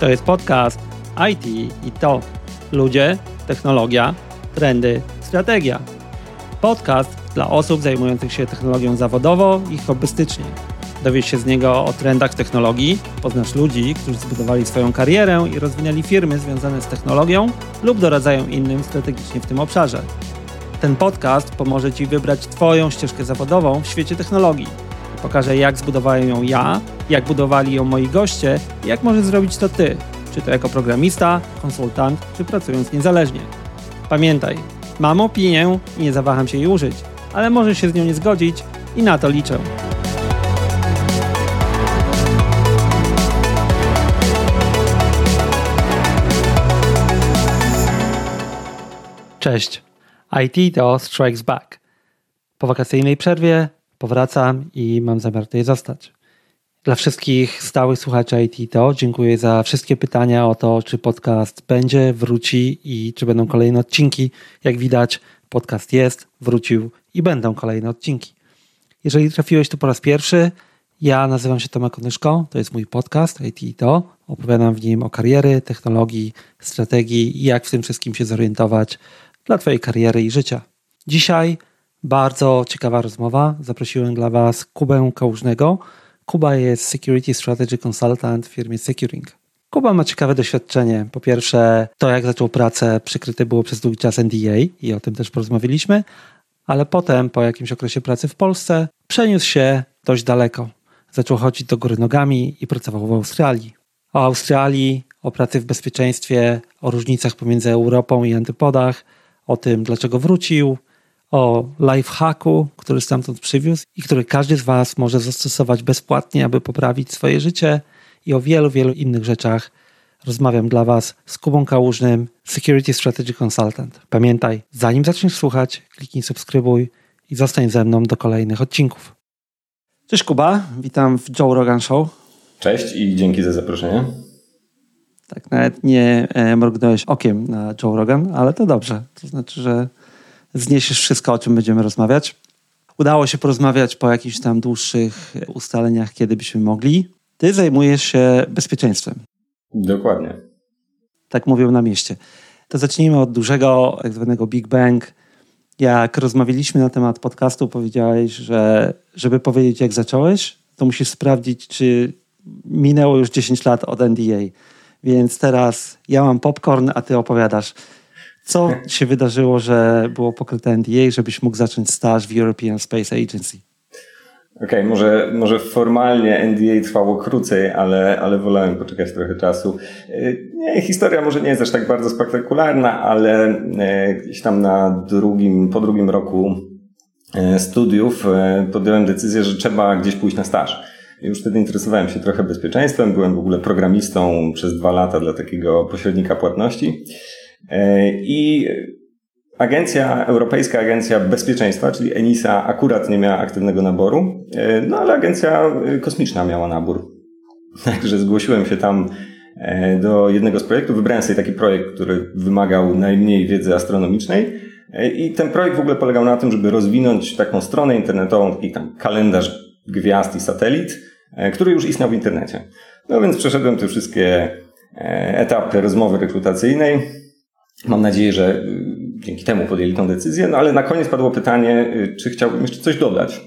To jest podcast IT i to ludzie, technologia, trendy, strategia. Podcast dla osób zajmujących się technologią zawodowo i hobbystycznie. Dowiesz się z niego o trendach technologii, poznasz ludzi, którzy zbudowali swoją karierę i rozwinęli firmy związane z technologią lub doradzają innym strategicznie w tym obszarze. Ten podcast pomoże Ci wybrać Twoją ścieżkę zawodową w świecie technologii. Pokażę, jak zbudowałem ją ja, jak budowali ją moi goście i jak możesz zrobić to Ty, czy to jako programista, konsultant, czy pracując niezależnie. Pamiętaj, mam opinię i nie zawaham się jej użyć, ale możesz się z nią nie zgodzić i na to liczę. Cześć, IT to Strikes Back. Po wakacyjnej przerwie powracam i mam zamiar tutaj zostać. Dla wszystkich stałych słuchaczy IT to dziękuję za wszystkie pytania o to, czy podcast będzie, wróci i czy będą kolejne odcinki. Jak widać, podcast jest, wrócił i będą kolejne odcinki. Jeżeli trafiłeś tu po raz pierwszy, ja nazywam się Tomek Onyszko, to jest mój podcast IT to. Opowiadam w nim o kariery, technologii, strategii i jak w tym wszystkim się zorientować dla Twojej kariery i życia. Dzisiaj bardzo ciekawa rozmowa. Zaprosiłem dla Was Kubę Kałużnego. Kuba jest Security Strategy Consultant w firmie Securing. Kuba ma ciekawe doświadczenie. Po pierwsze, to jak zaczął pracę przykryte było przez długi czas NDA i o tym też porozmawialiśmy, ale potem po jakimś okresie pracy w Polsce przeniósł się dość daleko. Zaczął chodzić do góry nogami i pracował w Australii. O Australii, o pracy w bezpieczeństwie, o różnicach pomiędzy Europą i antypodach, o tym, dlaczego wrócił, o lifehacku, który stamtąd przywiózł i który każdy z Was może zastosować bezpłatnie, aby poprawić swoje życie, i o wielu, wielu innych rzeczach rozmawiam dla Was z Kubą Kałużnym, Security Strategy Consultant. Pamiętaj, zanim zaczniesz słuchać, kliknij subskrybuj i zostań ze mną do kolejnych odcinków. Cześć Kuba, witam w Joe Rogan Show. Cześć i dzięki za zaproszenie. Tak, nawet nie mrugnąłeś okiem na Joe Rogan, ale to dobrze. To znaczy, że zniesiesz wszystko, o czym będziemy rozmawiać. Udało się porozmawiać po jakichś tam dłuższych ustaleniach, kiedy byśmy mogli. Ty zajmujesz się bezpieczeństwem. Dokładnie. Tak mówią na mieście. To zacznijmy od dużego, tak zwanego Big Bang. Jak rozmawialiśmy na temat podcastu, powiedziałeś, że żeby powiedzieć, jak zacząłeś, to musisz sprawdzić, czy minęło już 10 lat od NDA. Więc teraz ja mam popcorn, a ty opowiadasz. Co się wydarzyło, że było pokryte NDA, żebyś mógł zacząć staż w European Space Agency? Okej, może formalnie NDA trwało krócej, ale wolałem poczekać trochę czasu. Historia może nie jest aż tak bardzo spektakularna, ale gdzieś tam po drugim roku studiów podjąłem decyzję, że trzeba gdzieś pójść na staż. Już wtedy interesowałem się trochę bezpieczeństwem, byłem w ogóle programistą przez 2 lata dla takiego pośrednika płatności i Europejska Agencja Bezpieczeństwa, czyli ENISA, akurat nie miała aktywnego naboru, no ale Agencja Kosmiczna miała nabór. Także zgłosiłem się tam do jednego z projektów, wybrałem sobie taki projekt, który wymagał najmniej wiedzy astronomicznej. I ten projekt w ogóle polegał na tym, żeby rozwinąć taką stronę internetową, taki tam kalendarz gwiazd i satelit, który już istniał w internecie. No więc przeszedłem te wszystkie etapy rozmowy rekrutacyjnej. Mam nadzieję, że dzięki temu podjęli tą decyzję, no ale na koniec padło pytanie, czy chciałbym jeszcze coś dodać.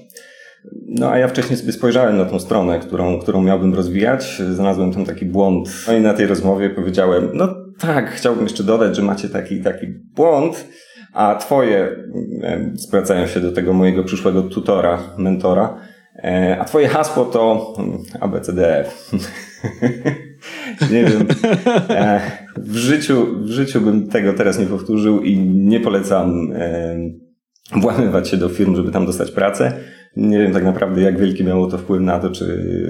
No a ja wcześniej sobie spojrzałem na tą stronę, którą miałbym rozwijać. Znalazłem tam taki błąd. No i na tej rozmowie powiedziałem, no tak, chciałbym jeszcze dodać, że macie taki błąd, a zwracają się do tego mojego przyszłego tutora, mentora, a twoje hasło to ABCDF. Nie wiem. W życiu bym tego teraz nie powtórzył i nie polecam włamywać się do firm, żeby tam dostać pracę. Nie wiem tak naprawdę, jak wielki miało to wpływ na to,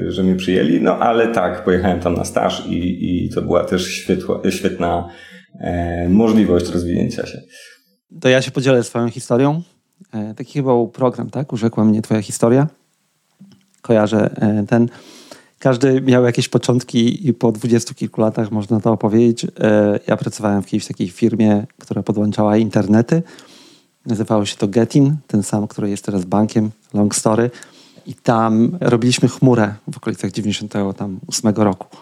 że mnie przyjęli, no ale tak, pojechałem tam na staż i to była też świetna możliwość rozwinięcia się. To ja się podzielę swoją historią. Taki chyba był program, tak? Urzekła mnie twoja historia. Kojarzę ten. Każdy miał jakieś początki i po 20 kilku latach można to opowiedzieć. Ja pracowałem w jakiejś takiej firmie, która podłączała internety. Nazywało się to Getin, ten sam, który jest teraz bankiem, long story. I tam robiliśmy chmurę w okolicach 98 roku.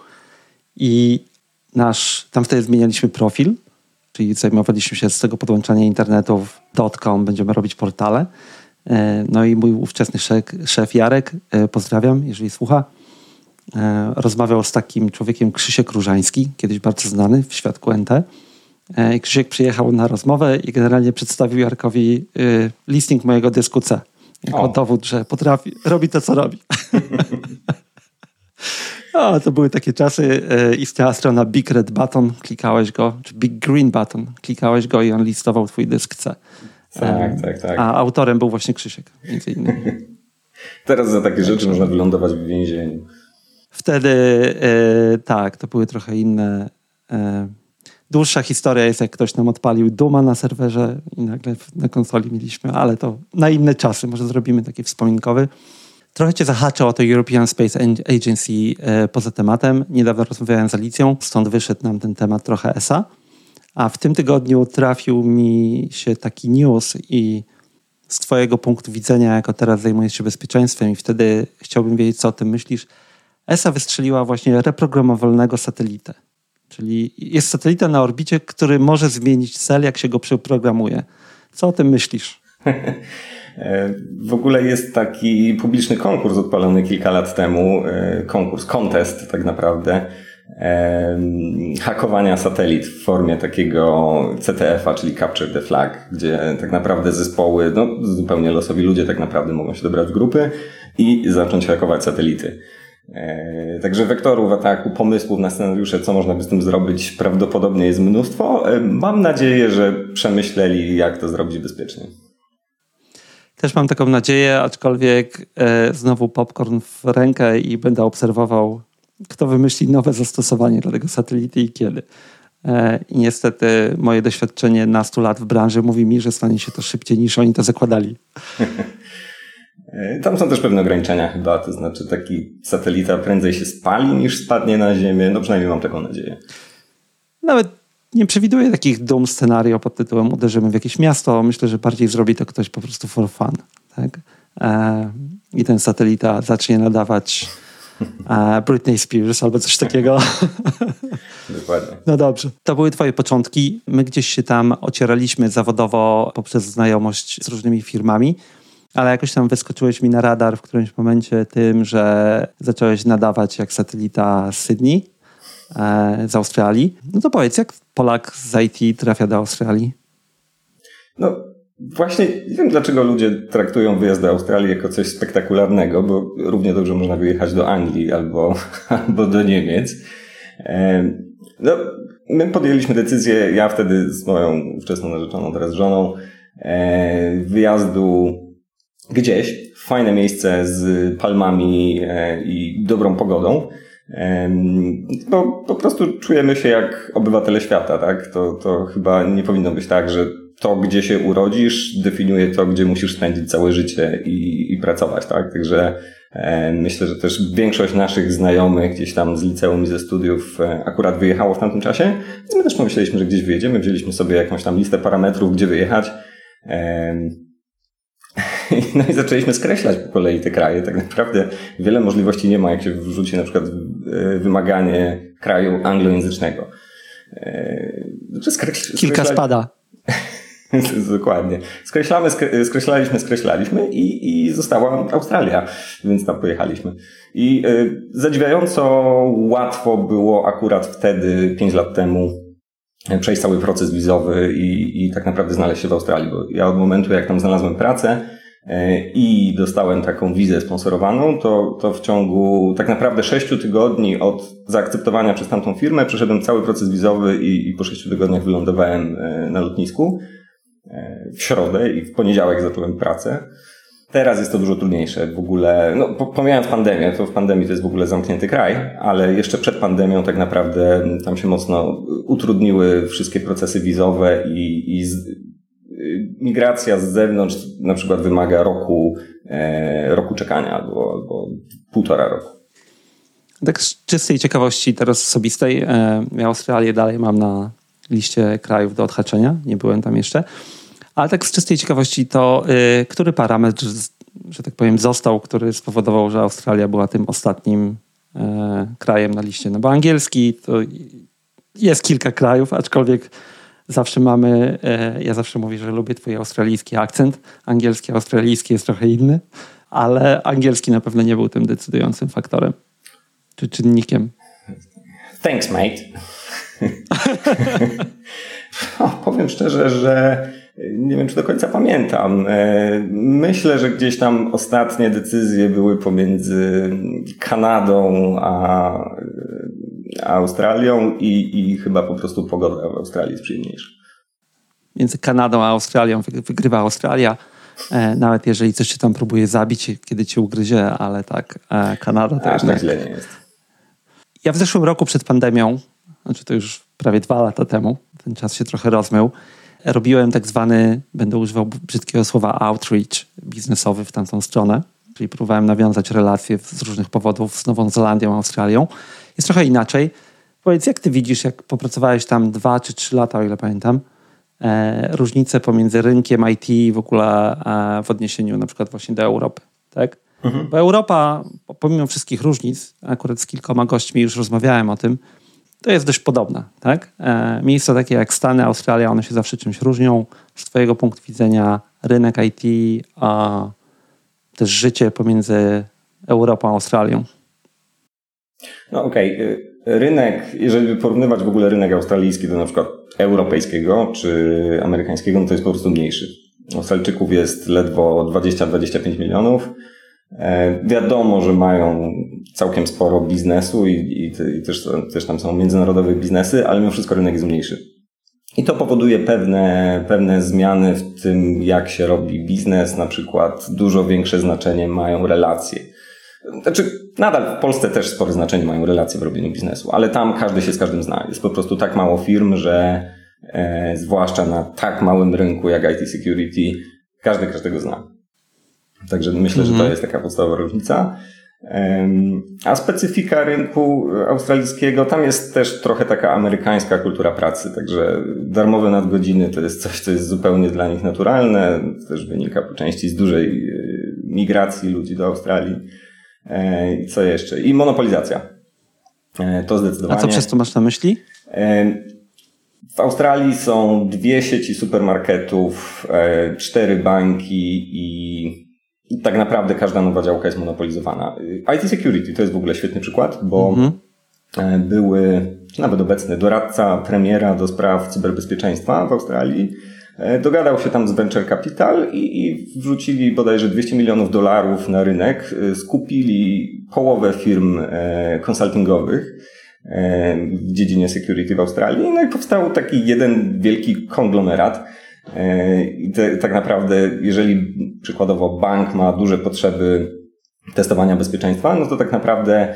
I tam wtedy zmienialiśmy profil, czyli zajmowaliśmy się z tego podłączania internetów .com, będziemy robić portale. No i mój ówczesny szef Jarek, pozdrawiam, jeżeli słucha, rozmawiał z takim człowiekiem Krzysiek Różański, kiedyś bardzo znany w świadku NT. Krzysiek przyjechał na rozmowę i generalnie przedstawił Jarkowi listing mojego dysku C. Jako dowód, że potrafi, robi to, co robi. To były takie czasy. Istniała strona Big Red Button, klikałeś go, czy Big Green Button, klikałeś go i on listował twój dysk C. Tak. A autorem był właśnie Krzysiek, między innymi. Teraz za takie rzeczy można wylądować w więzieniu. Wtedy tak, to były trochę inne. Dłuższa historia jest, jak ktoś nam odpalił Duma na serwerze i nagle na konsoli mieliśmy, ale to na inne czasy. Może zrobimy taki wspominkowy. Trochę cię zahaczę o to European Space Agency poza tematem. Niedawno rozmawiałem z Alicją, stąd wyszedł nam ten temat trochę ESA. A w tym tygodniu trafił mi się taki news i z twojego punktu widzenia, jako teraz zajmujesz się bezpieczeństwem i wtedy chciałbym wiedzieć, co o tym myślisz. ESA wystrzeliła właśnie reprogramowalnego satelitę. Czyli jest satelita na orbicie, który może zmienić cel, jak się go przeprogramuje. Co o tym myślisz? W ogóle jest taki publiczny konkurs odpalony kilka lat temu. Kontest tak naprawdę. Hakowania satelit w formie takiego CTF-a, czyli Capture the Flag, gdzie tak naprawdę zespoły, zupełnie losowi ludzie tak naprawdę mogą się dobrać w grupy i zacząć hakować satelity. Także wektorów ataku, pomysłów na scenariusze, co można by z tym zrobić, prawdopodobnie jest mnóstwo. Mam nadzieję, że przemyśleli, jak to zrobić bezpiecznie. Też mam taką nadzieję, aczkolwiek znowu popcorn w rękę i będę obserwował, kto wymyśli nowe zastosowanie dla tego satelity i kiedy. I niestety moje doświadczenie na 100 lat w branży mówi mi, że stanie się to szybciej, niż oni to zakładali. Tam są też pewne ograniczenia chyba, to znaczy taki satelita prędzej się spali niż spadnie na ziemię, przynajmniej mam taką nadzieję. Nawet nie przewiduję takich dum scenario pod tytułem uderzymy w jakieś miasto, myślę, że bardziej zrobi to ktoś po prostu for fun. Tak? I ten satelita zacznie nadawać Britney Spears albo coś takiego. Dokładnie. No dobrze. To były twoje początki. My gdzieś się tam ocieraliśmy zawodowo poprzez znajomość z różnymi firmami. Ale jakoś tam wyskoczyłeś mi na radar w którymś momencie tym, że zacząłeś nadawać jak satelita z Sydney, z Australii. No to powiedz, jak Polak z IT trafia do Australii? Właśnie nie wiem, dlaczego ludzie traktują wyjazd do Australii jako coś spektakularnego, bo równie dobrze można wyjechać do Anglii albo do Niemiec. My podjęliśmy decyzję, ja wtedy z moją ówczesną narzeczoną, teraz żoną, wyjazdu gdzieś, fajne miejsce z palmami i dobrą pogodą, bo po prostu czujemy się jak obywatele świata, tak? To chyba nie powinno być tak, że to, gdzie się urodzisz, definiuje to, gdzie musisz spędzić całe życie i pracować, tak? Także myślę, że też większość naszych znajomych gdzieś tam z liceum i ze studiów akurat wyjechało w tamtym czasie. My też pomyśleliśmy, że gdzieś wyjedziemy, wzięliśmy sobie jakąś tam listę parametrów, gdzie wyjechać. No i zaczęliśmy skreślać po kolei te kraje. Tak naprawdę wiele możliwości nie ma, jak się wrzuci na przykład wymaganie kraju anglojęzycznego. Kilka spada. Dokładnie. Skreślaliśmy i została Australia, więc tam pojechaliśmy. I zadziwiająco łatwo było akurat wtedy, 5 lat temu, przejść cały proces wizowy i tak naprawdę znaleźć się w Australii, bo ja od momentu, jak tam znalazłem pracę i dostałem taką wizę sponsorowaną, to w ciągu tak naprawdę 6 tygodni od zaakceptowania przez tamtą firmę przeszedłem cały proces wizowy i po 6 tygodniach wylądowałem na lotnisku w środę i w poniedziałek zacząłem pracę. Teraz jest to dużo trudniejsze w ogóle, pomijając pandemię, to w pandemii to jest w ogóle zamknięty kraj, ale jeszcze przed pandemią tak naprawdę tam się mocno utrudniły wszystkie procesy wizowe migracja z zewnątrz na przykład wymaga roku czekania albo 1,5 roku. Tak z czystej ciekawości teraz osobistej, ja Australię dalej mam na liście krajów do odhaczenia, nie byłem tam jeszcze. Ale tak z czystej ciekawości to, który parametr, że tak powiem, został, który spowodował, że Australia była tym ostatnim krajem na liście? Bo angielski to Jest kilka krajów, aczkolwiek zawsze mamy, ja zawsze mówię, że lubię twój australijski akcent. Angielski, australijski jest trochę inny, ale angielski na pewno nie był tym decydującym faktorem czy czynnikiem. Thanks, mate. Powiem szczerze, że nie wiem, czy do końca pamiętam. Myślę, że gdzieś tam ostatnie decyzje były pomiędzy Kanadą a Australią i chyba po prostu pogoda w Australii jest przyjemniejsza. Między Kanadą a Australią wygrywa Australia. Nawet jeżeli coś się tam próbuje zabić, kiedy cię ugryzie, ale tak, Kanada to aż tak źle nie jest. Ja w zeszłym roku przed pandemią, znaczy to już prawie 2 lata temu, ten czas się trochę rozmył, robiłem tak zwany, będę używał brzydkiego słowa, outreach biznesowy w tamtą stronę, czyli próbowałem nawiązać relacje z różnych powodów z Nową Zelandią, Australią. Jest trochę inaczej. Powiedz, jak ty widzisz, jak popracowałeś tam 2 czy 3 lata, o ile pamiętam, różnice pomiędzy rynkiem IT i w ogóle w odniesieniu na przykład właśnie do Europy, tak? Mhm. Bo Europa, pomimo wszystkich różnic, akurat z kilkoma gośćmi już rozmawiałem o tym, to jest dość podobna, tak? Miejsca takie jak Stany, Australia, one się zawsze czymś różnią. Z twojego punktu widzenia rynek IT, a też życie pomiędzy Europą a Australią. No okej. Rynek, jeżeli porównywać w ogóle rynek australijski do na przykład europejskiego czy amerykańskiego, no to jest po prostu mniejszy. Australijczyków jest ledwo 20-25 milionów. Wiadomo, że mają całkiem sporo biznesu i też tam są międzynarodowe biznesy, ale mimo wszystko rynek jest mniejszy. I to powoduje pewne zmiany w tym, jak się robi biznes. Na przykład dużo większe znaczenie mają relacje. Znaczy, nadal w Polsce też spore znaczenie mają relacje w robieniu biznesu, ale tam każdy się z każdym zna. Jest po prostu tak mało firm, że zwłaszcza na tak małym rynku jak IT Security każdy każdego zna. Także myślę, że to jest taka podstawowa różnica. A specyfika rynku australijskiego, tam jest też trochę taka amerykańska kultura pracy, także darmowe nadgodziny to jest coś, co jest zupełnie dla nich naturalne, też wynika po części z dużej migracji ludzi do Australii. I co jeszcze? I monopolizacja. To zdecydowanie. A co przez to masz na myśli? W Australii są 2 sieci supermarketów, 4 banki i tak naprawdę każda nowa działka jest monopolizowana. IT Security to jest w ogóle świetny przykład, bo były, czy nawet obecny, doradca premiera do spraw cyberbezpieczeństwa w Australii. Dogadał się tam z Venture Capital i wrzucili bodajże $200 milionów na rynek. Skupili połowę firm konsultingowych w dziedzinie security w Australii. No i powstał taki jeden wielki konglomerat. I tak naprawdę, jeżeli przykładowo bank ma duże potrzeby testowania bezpieczeństwa, no to tak naprawdę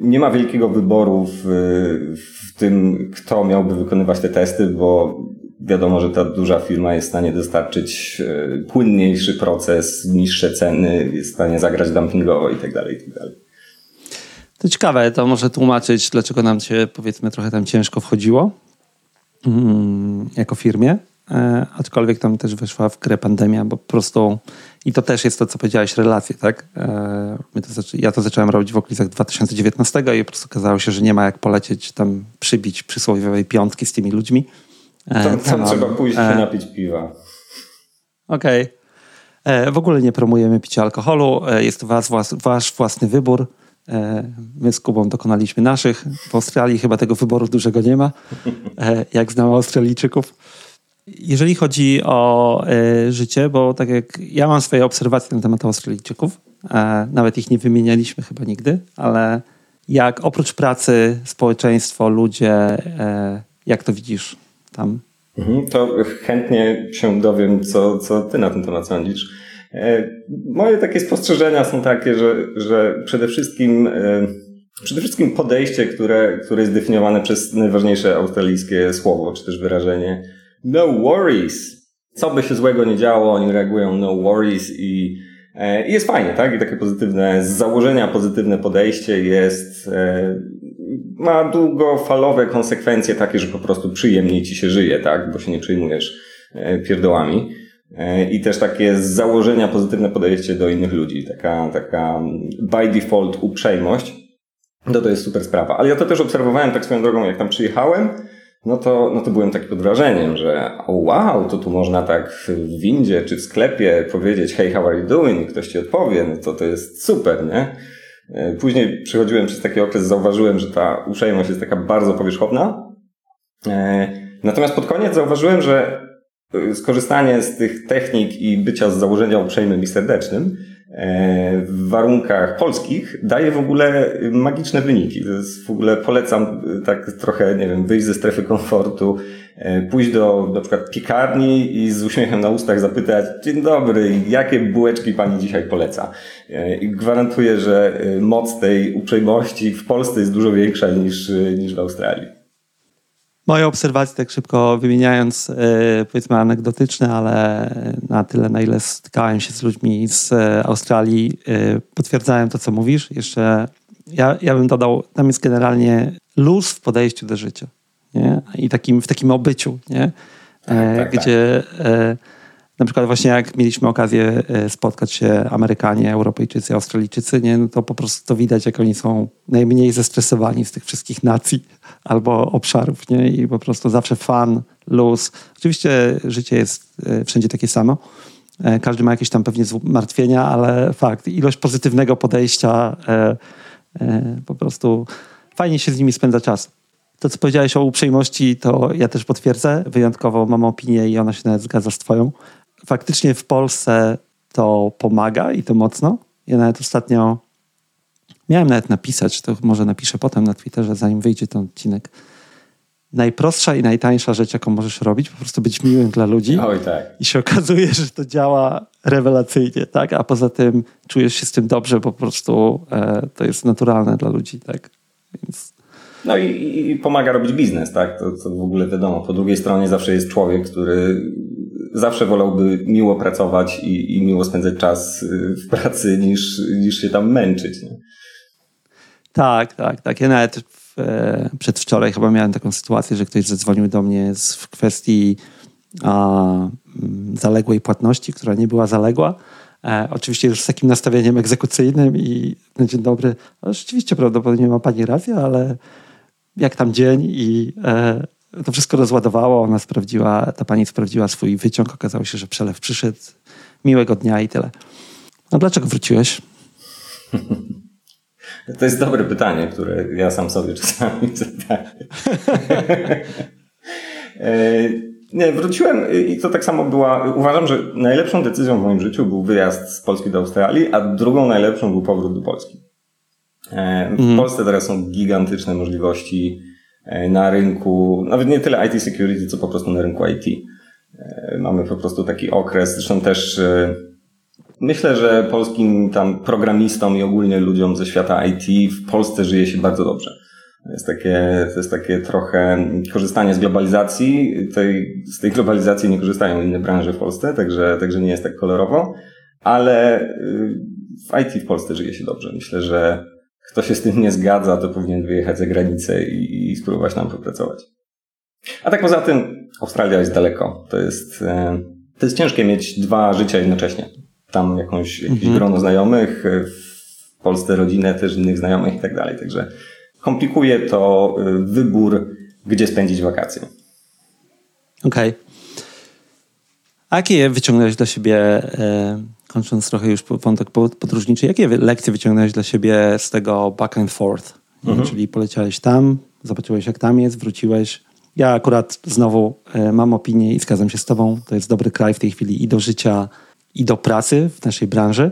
nie ma wielkiego wyboru w tym, kto miałby wykonywać te testy, bo wiadomo, że ta duża firma jest w stanie dostarczyć płynniejszy proces, niższe ceny, jest w stanie zagrać dumpingowo i tak dalej, i tak dalej. To ciekawe, to może tłumaczyć, dlaczego nam się, powiedzmy, trochę tam ciężko wchodziło jako firmie, aczkolwiek tam też weszła w grę pandemia, bo po prostu, i to też jest to, co powiedziałeś, relacje, tak? Ja to zacząłem robić w okolicach 2019 i po prostu okazało się, że nie ma jak polecieć tam przybić przysłowiowej piątki z tymi ludźmi. Tam trzeba pójść się napić piwa. Okej. W ogóle nie promujemy picia alkoholu. Jest to wasz własny wybór. My z Kubą dokonaliśmy naszych. W Australii chyba tego wyboru dużego nie ma, jak znam Australijczyków. Jeżeli chodzi o życie, bo tak jak ja mam swoje obserwacje na temat Australijczyków, nawet ich nie wymienialiśmy chyba nigdy, ale jak oprócz pracy, społeczeństwo, ludzie, jak to widzisz tam? To chętnie się dowiem, co ty na ten temat sądzisz. Moje takie spostrzeżenia są takie, że przede wszystkim podejście, które jest definiowane przez najważniejsze australijskie słowo, czy też wyrażenie no worries. Co by się złego nie działo, oni reagują no worries i jest fajnie, tak? I takie pozytywne, z założenia pozytywne podejście jest... Ma długofalowe konsekwencje takie, że po prostu przyjemniej ci się żyje, tak? Bo się nie przejmujesz pierdołami. I też takie z założenia pozytywne podejście do innych ludzi. Taka by default uprzejmość. to jest super sprawa. Ale ja to też obserwowałem tak swoją drogą, jak tam przyjechałem, no to byłem taki pod wrażeniem, że wow, to tu można tak w windzie czy w sklepie powiedzieć hey, how are you doing? Ktoś ci odpowie, no to jest super, nie? Później przechodziłem przez taki okres, zauważyłem, że ta uprzejmość jest taka bardzo powierzchowna. Natomiast pod koniec zauważyłem, że skorzystanie z tych technik i bycia z założenia uprzejmym i serdecznym w warunkach polskich daje w ogóle magiczne wyniki. To jest w ogóle, polecam tak trochę, nie wiem, wyjść ze strefy komfortu, pójść do na przykład piekarni i z uśmiechem na ustach zapytać: dzień dobry, jakie bułeczki pani dzisiaj poleca? I gwarantuję, że moc tej uprzejmości w Polsce jest dużo większa niż w Australii. Moje obserwacje, tak szybko wymieniając, powiedzmy anegdotyczne, ale na tyle, na ile stykałem się z ludźmi z Australii, potwierdzają to, co mówisz. Jeszcze ja bym dodał, tam jest generalnie luz w podejściu do życia, nie? I w takim obyciu, nie? Tak. Na przykład właśnie jak mieliśmy okazję spotkać się Amerykanie, Europejczycy, Australijczycy, nie, no to po prostu to widać, jak oni są najmniej zestresowani z tych wszystkich nacji albo obszarów, nie? I po prostu zawsze fun, luz. Oczywiście życie jest wszędzie takie samo. Każdy ma jakieś tam pewnie zmartwienia, ale fakt, ilość pozytywnego podejścia, po prostu fajnie się z nimi spędza czas. To, co powiedziałeś o uprzejmości, to ja też potwierdzę. Wyjątkowo mam opinię i ona się nawet zgadza z twoją. Faktycznie w Polsce to pomaga i to mocno. Ja nawet ostatnio miałem nawet napisać, to może napiszę potem na Twitterze, zanim wyjdzie ten odcinek. Najprostsza i najtańsza rzecz, jaką możesz robić, po prostu być miłym dla ludzi. Oj, tak. I się okazuje, że to działa rewelacyjnie, tak? A poza tym czujesz się z tym dobrze, bo po prostu to jest naturalne dla ludzi, tak? Więc... No i pomaga robić biznes, tak? To w ogóle wiadomo. Po drugiej stronie zawsze jest człowiek, który zawsze wolałby miło pracować i miło spędzać czas w pracy niż się tam męczyć. Nie? Tak. Ja nawet przedwczoraj chyba miałem taką sytuację, że ktoś zadzwonił do mnie w kwestii zaległej płatności, która nie była zaległa. Oczywiście już z takim nastawieniem egzekucyjnym i na dzień dobry. No, rzeczywiście prawdopodobnie ma pani rację, ale jak tam dzień i... To wszystko rozładowało, ta pani sprawdziła swój wyciąg, okazało się, że przelew przyszedł, miłego dnia i tyle. A dlaczego wróciłeś? To jest dobre pytanie, które ja sam sobie czasami zadaję. Nie, wróciłem i to tak samo była, uważam, że najlepszą decyzją w moim życiu był wyjazd z Polski do Australii, a drugą najlepszą był powrót do Polski. W Polsce teraz są gigantyczne możliwości na rynku, nawet nie tyle IT security, co po prostu na rynku IT. Mamy po prostu taki okres, zresztą też myślę, że polskim tam programistom i ogólnie ludziom ze świata IT w Polsce żyje się bardzo dobrze. To jest takie trochę korzystanie z globalizacji, z tej globalizacji nie korzystają inne branże w Polsce, także nie jest tak kolorowo, ale w IT w Polsce żyje się dobrze. Myślę, że kto się z tym nie zgadza, to powinien wyjechać za granicę i spróbować tam popracować. A tak poza tym Australia jest daleko. To jest ciężkie mieć dwa życia jednocześnie. Tam jakieś grono znajomych, w Polsce rodzinę, też innych znajomych i tak dalej. Także komplikuje to wybór, gdzie spędzić wakacje. Okej. A jakie wyciągnąłeś dla siebie... Kończąc trochę już wątek podróżniczy, jakie lekcje wyciągnąłeś dla siebie z tego back and forth? Czyli poleciałeś tam, zobaczyłeś jak tam jest, wróciłeś. Ja akurat znowu mam opinię i zgadzam się z tobą. To jest dobry kraj w tej chwili i do życia, i do pracy w naszej branży.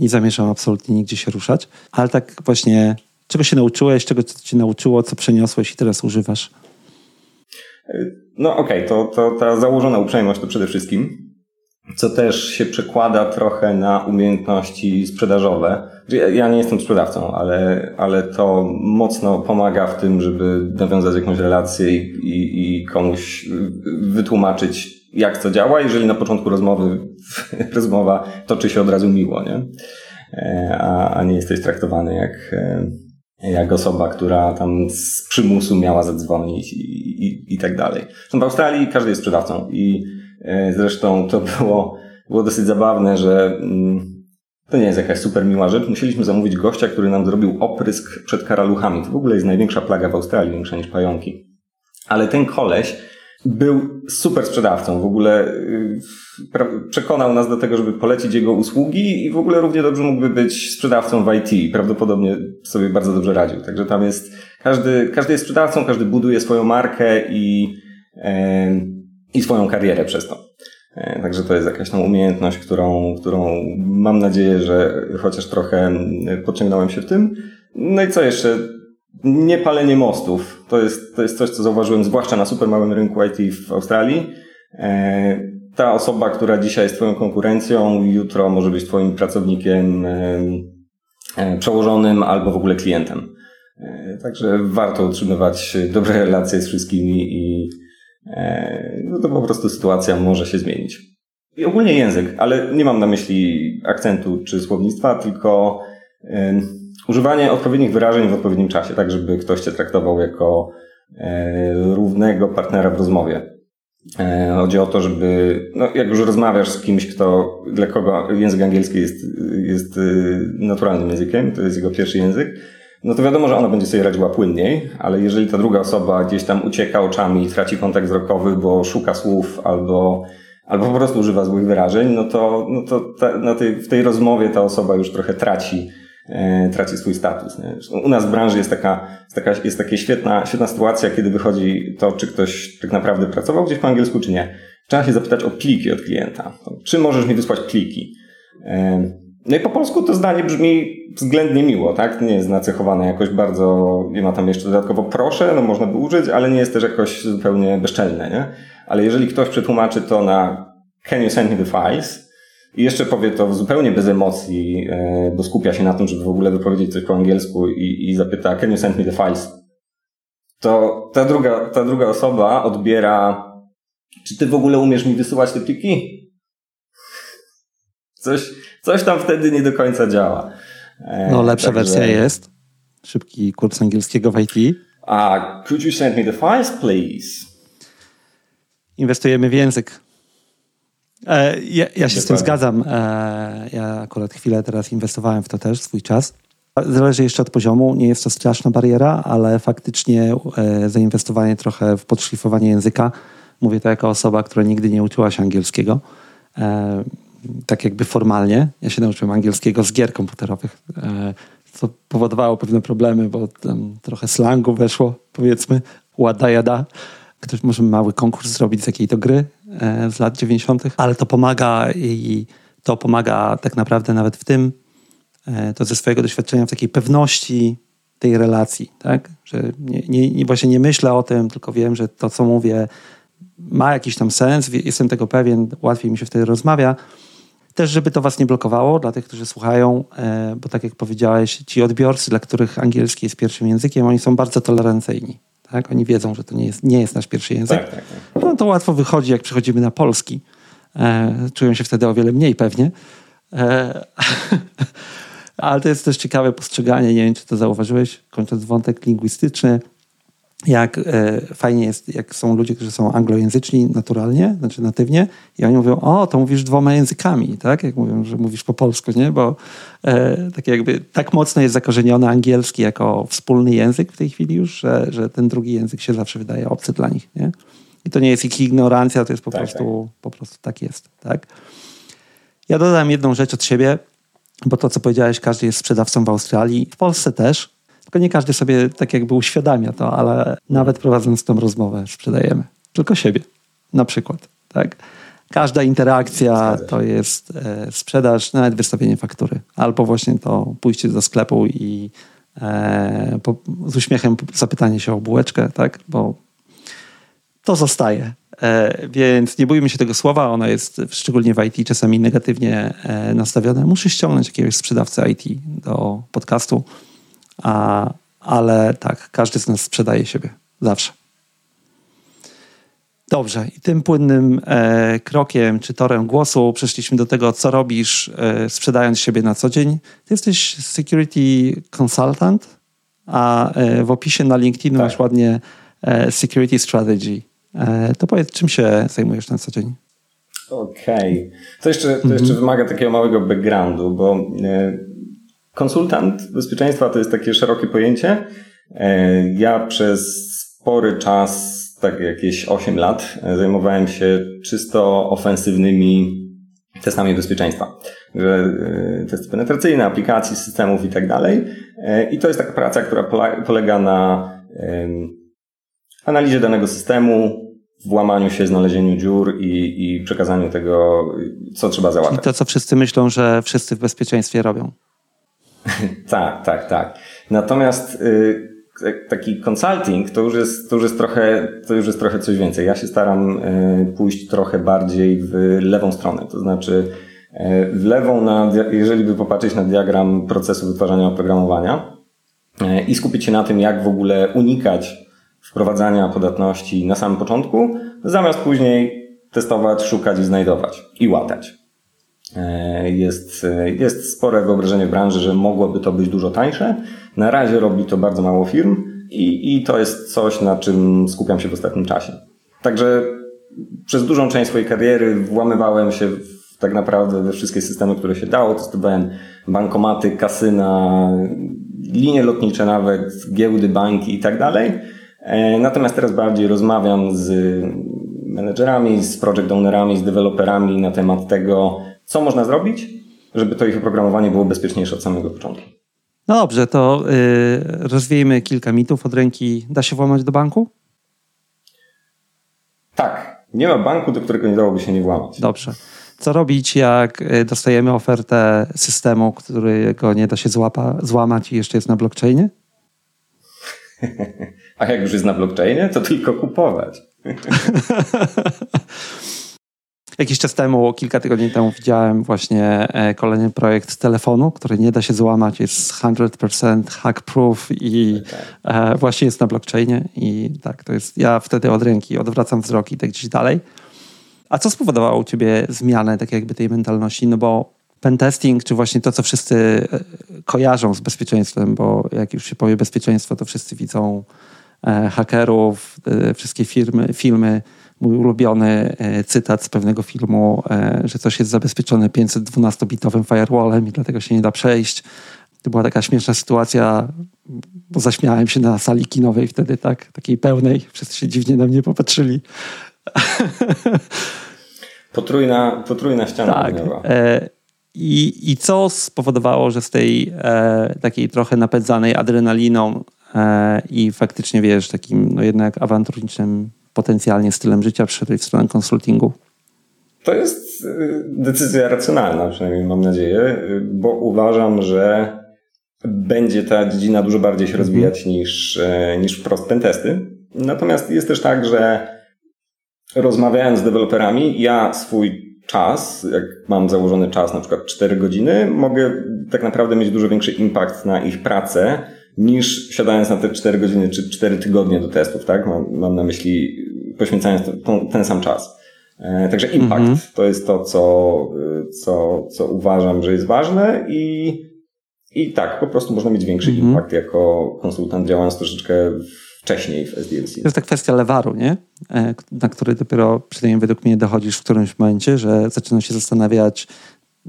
Nie zamierzam absolutnie nigdzie się ruszać. Ale tak właśnie, czego się nauczyłeś, czego cię nauczyło, co przeniosłeś i teraz używasz? No okej, to ta założona uprzejmość to przede wszystkim. Co też się przekłada trochę na umiejętności sprzedażowe. Ja nie jestem sprzedawcą, ale to mocno pomaga w tym, żeby nawiązać jakąś relację i komuś wytłumaczyć, jak to działa, jeżeli na początku rozmowa toczy się od razu miło, nie? A nie jesteś traktowany jak osoba, która tam z przymusu miała zadzwonić i tak dalej. W Australii każdy jest sprzedawcą i zresztą to było dosyć zabawne, że To nie jest jakaś super miła rzecz. Musieliśmy zamówić gościa, który nam zrobił oprysk przed karaluchami. To w ogóle jest największa plaga w Australii, większa niż pająki. Ale ten koleś był super sprzedawcą. W ogóle przekonał nas do tego, żeby polecić jego usługi i w ogóle równie dobrze mógłby być sprzedawcą w IT. Prawdopodobnie sobie bardzo dobrze radził. Także tam jest każdy jest sprzedawcą, każdy buduje swoją markę i swoją karierę przez to. Także to jest jakaś tam umiejętność, którą mam nadzieję, że chociaż trochę podciągnąłem się w tym. No i co jeszcze? Nie palenie mostów. To jest coś, co zauważyłem, zwłaszcza na super małym rynku IT w Australii. Ta osoba, która dzisiaj jest twoją konkurencją, jutro może być twoim pracownikiem przełożonym albo w ogóle klientem. Także warto utrzymywać dobre relacje z wszystkimi i no to po prostu sytuacja może się zmienić. I ogólnie język, ale nie mam na myśli akcentu czy słownictwa, tylko używanie odpowiednich wyrażeń w odpowiednim czasie, tak żeby ktoś cię traktował jako równego partnera w rozmowie. Chodzi o to, żeby jak już rozmawiasz z kimś, dla kogo język angielski jest naturalnym językiem, to jest jego pierwszy język, no to wiadomo, że ona będzie sobie radziła płynniej, ale jeżeli ta druga osoba gdzieś tam ucieka oczami, traci kontakt wzrokowy, bo szuka słów albo po prostu używa złych wyrażeń, w tej rozmowie ta osoba już trochę traci swój status. Nie? Zresztą u nas w branży jest taka świetna sytuacja, kiedy wychodzi to, czy ktoś tak naprawdę pracował gdzieś po angielsku, czy nie. Trzeba się zapytać o pliki od klienta. Czy możesz mi wysłać pliki? No i po polsku to zdanie brzmi względnie miło, tak? Nie jest nacechowane jakoś bardzo, nie ma tam jeszcze dodatkowo proszę, no można by użyć, ale nie jest też jakoś zupełnie bezczelne, nie? Ale jeżeli ktoś przetłumaczy to na can you send me the files i jeszcze powie to zupełnie bez emocji, bo skupia się na tym, żeby w ogóle wypowiedzieć coś po angielsku i zapyta can you send me the files, to ta druga osoba odbiera, czy ty w ogóle umiesz mi wysyłać te pliki? Coś tam wtedy nie do końca działa. No lepsza wersja jest. Szybki kurs angielskiego w IT. Could you send me the files, please? Inwestujemy w język. Ja się z tym zgadzam. Ja akurat chwilę teraz inwestowałem w to też, swój czas. Zależy jeszcze od poziomu. Nie jest to straszna bariera, ale faktycznie zainwestowanie trochę w podszlifowanie języka. Mówię to jako osoba, która nigdy nie uczyła się angielskiego. Tak jakby formalnie. Ja się nauczyłem angielskiego z gier komputerowych, co powodowało pewne problemy, bo tam trochę slangu weszło, powiedzmy, łada jada. Ktoś może mały konkurs zrobić z jakiej to gry z lat 90. Ale to pomaga i to pomaga tak naprawdę nawet w tym, to ze swojego doświadczenia w takiej pewności tej relacji, tak? Że właśnie nie myślę o tym, tylko wiem, że to, co mówię, ma jakiś tam sens, jestem tego pewien, łatwiej mi się wtedy rozmawia. Też, żeby to was nie blokowało, dla tych, którzy słuchają, bo tak jak powiedziałeś, ci odbiorcy, dla których angielski jest pierwszym językiem, oni są bardzo tolerancyjni. Tak? Oni wiedzą, że to nie jest nasz pierwszy język. Tak. No to łatwo wychodzi, jak przechodzimy na polski. Czują się wtedy o wiele mniej pewnie. Ale to jest też ciekawe postrzeganie. Nie wiem, czy to zauważyłeś, kończąc wątek lingwistyczny. Jak fajnie jest, jak są ludzie, którzy są anglojęzyczni naturalnie, znaczy natywnie, i oni mówią, to mówisz dwoma językami, tak? Jak mówią, że mówisz po polsku, nie? Bo tak jakby tak mocno jest zakorzeniony angielski jako wspólny język w tej chwili już, że ten drugi język się zawsze wydaje obcy dla nich, nie? I to nie jest ich ignorancja, to jest po prostu tak jest, tak? Ja dodam jedną rzecz od siebie, bo to, co powiedziałeś, każdy jest sprzedawcą w Australii, w Polsce też. Tylko nie każdy sobie tak jakby uświadamia to, ale nawet prowadząc tą rozmowę sprzedajemy. Tylko siebie. Na przykład. Tak? Każda interakcja to jest sprzedaż, nawet wystawienie faktury. Albo właśnie to pójście do sklepu i z uśmiechem zapytanie się o bułeczkę, tak? Bo to zostaje. Więc nie bójmy się tego słowa. Ono jest szczególnie w IT czasami negatywnie nastawione. Muszę ściągnąć jakiegoś sprzedawcę IT do podcastu. Ale tak, każdy z nas sprzedaje siebie. Zawsze. Dobrze. I tym płynnym krokiem czy torem głosu przeszliśmy do tego, co robisz sprzedając siebie na co dzień. Ty jesteś security consultant, a w opisie na LinkedIn masz ładnie security strategy. To powiedz, czym się zajmujesz na co dzień? Okej. To jeszcze wymaga takiego małego backgroundu, bo konsultant bezpieczeństwa to jest takie szerokie pojęcie. Ja przez spory czas, tak jakieś 8 lat, zajmowałem się czysto ofensywnymi testami bezpieczeństwa. Testy penetracyjne, aplikacji, systemów i tak dalej. I to jest taka praca, która polega na analizie danego systemu, włamaniu się, znalezieniu dziur i przekazaniu tego, co trzeba załatwić. I to, co wszyscy myślą, że wszyscy w bezpieczeństwie robią. Tak. Natomiast taki consulting to już jest trochę coś więcej. Ja się staram pójść trochę bardziej w lewą stronę, to znaczy w lewą, jeżeli by popatrzeć na diagram procesu wytwarzania oprogramowania i skupić się na tym, jak w ogóle unikać wprowadzania podatności na samym początku, zamiast później testować, szukać i znajdować i łatać. Jest spore wyobrażenie w branży, że mogłoby to być dużo tańsze. Na razie robi to bardzo mało firm i to jest coś, na czym skupiam się w ostatnim czasie. Także przez dużą część swojej kariery włamywałem się tak naprawdę we wszystkie systemy, które się dało. Testowałem bankomaty, kasyna, linie lotnicze nawet, giełdy, banki i tak dalej. Natomiast teraz bardziej rozmawiam z menedżerami, z project ownerami, z deweloperami na temat tego, co można zrobić, żeby to ich oprogramowanie było bezpieczniejsze od samego początku. No dobrze, to rozwiejmy kilka mitów od ręki. Da się włamać do banku? Tak. Nie ma banku, do którego nie dałoby się nie włamać. Dobrze. Co robić, jak dostajemy ofertę systemu, którego nie da się złamać i jeszcze jest na blockchainie? A jak już jest na blockchainie, to tylko kupować. Jakiś czas temu, kilka tygodni temu widziałem właśnie kolejny projekt telefonu, który nie da się złamać, jest 100% hack-proof i właśnie jest na blockchainie i tak, to jest, ja wtedy od ręki odwracam wzrok i tak gdzieś dalej. A co spowodowało u ciebie zmianę tak jakby tej mentalności, no bo pentesting, czy właśnie to, co wszyscy kojarzą z bezpieczeństwem, bo jak już się powie bezpieczeństwo, to wszyscy widzą hakerów, wszystkie filmy. Mój ulubiony cytat z pewnego filmu, że coś jest zabezpieczone 512-bitowym firewallem i dlatego się nie da przejść. To była taka śmieszna sytuacja, bo zaśmiałem się na sali kinowej wtedy, tak, takiej pełnej. Wszyscy się dziwnie na mnie popatrzyli. Potrójna ściana. Tak. I co spowodowało, że z tej takiej trochę napędzanej adrenaliną i faktycznie, wiesz, takim no jednak awanturniczym potencjalnie stylem życia przyszedłeś w stronę konsultingu? To jest decyzja racjonalna, przynajmniej mam nadzieję, bo uważam, że będzie ta dziedzina dużo bardziej się rozwijać niż wprost pentesty. Natomiast jest też tak, że rozmawiając z deweloperami, ja swój czas, jak mam założony czas na przykład 4 godziny, mogę tak naprawdę mieć dużo większy impact na ich pracę, niż siadając na te 4 godziny czy 4 tygodnie do testów, tak? Mam na myśli poświęcając ten sam czas. Także impact to jest to, co uważam, że jest ważne i tak, po prostu można mieć większy impact jako konsultant, działając troszeczkę wcześniej w SDLC. To jest ta kwestia lewaru, nie? Na który dopiero przynajmniej według mnie dochodzisz w którymś momencie, że zaczynam się zastanawiać,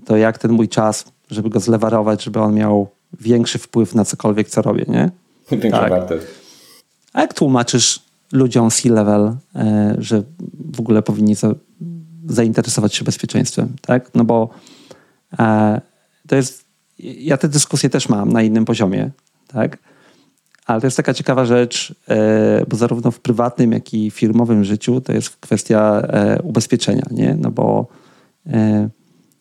to jak ten mój czas, żeby go zlewarować, żeby on miał większy wpływ na cokolwiek, co robię, nie? Większa wartość. A jak tłumaczysz ludziom C-level, że w ogóle powinni zainteresować się bezpieczeństwem, tak? No bo to jest... Ja te dyskusje też mam na innym poziomie, tak? Ale to jest taka ciekawa rzecz, bo zarówno w prywatnym, jak i firmowym życiu to jest kwestia ubezpieczenia, nie? No bo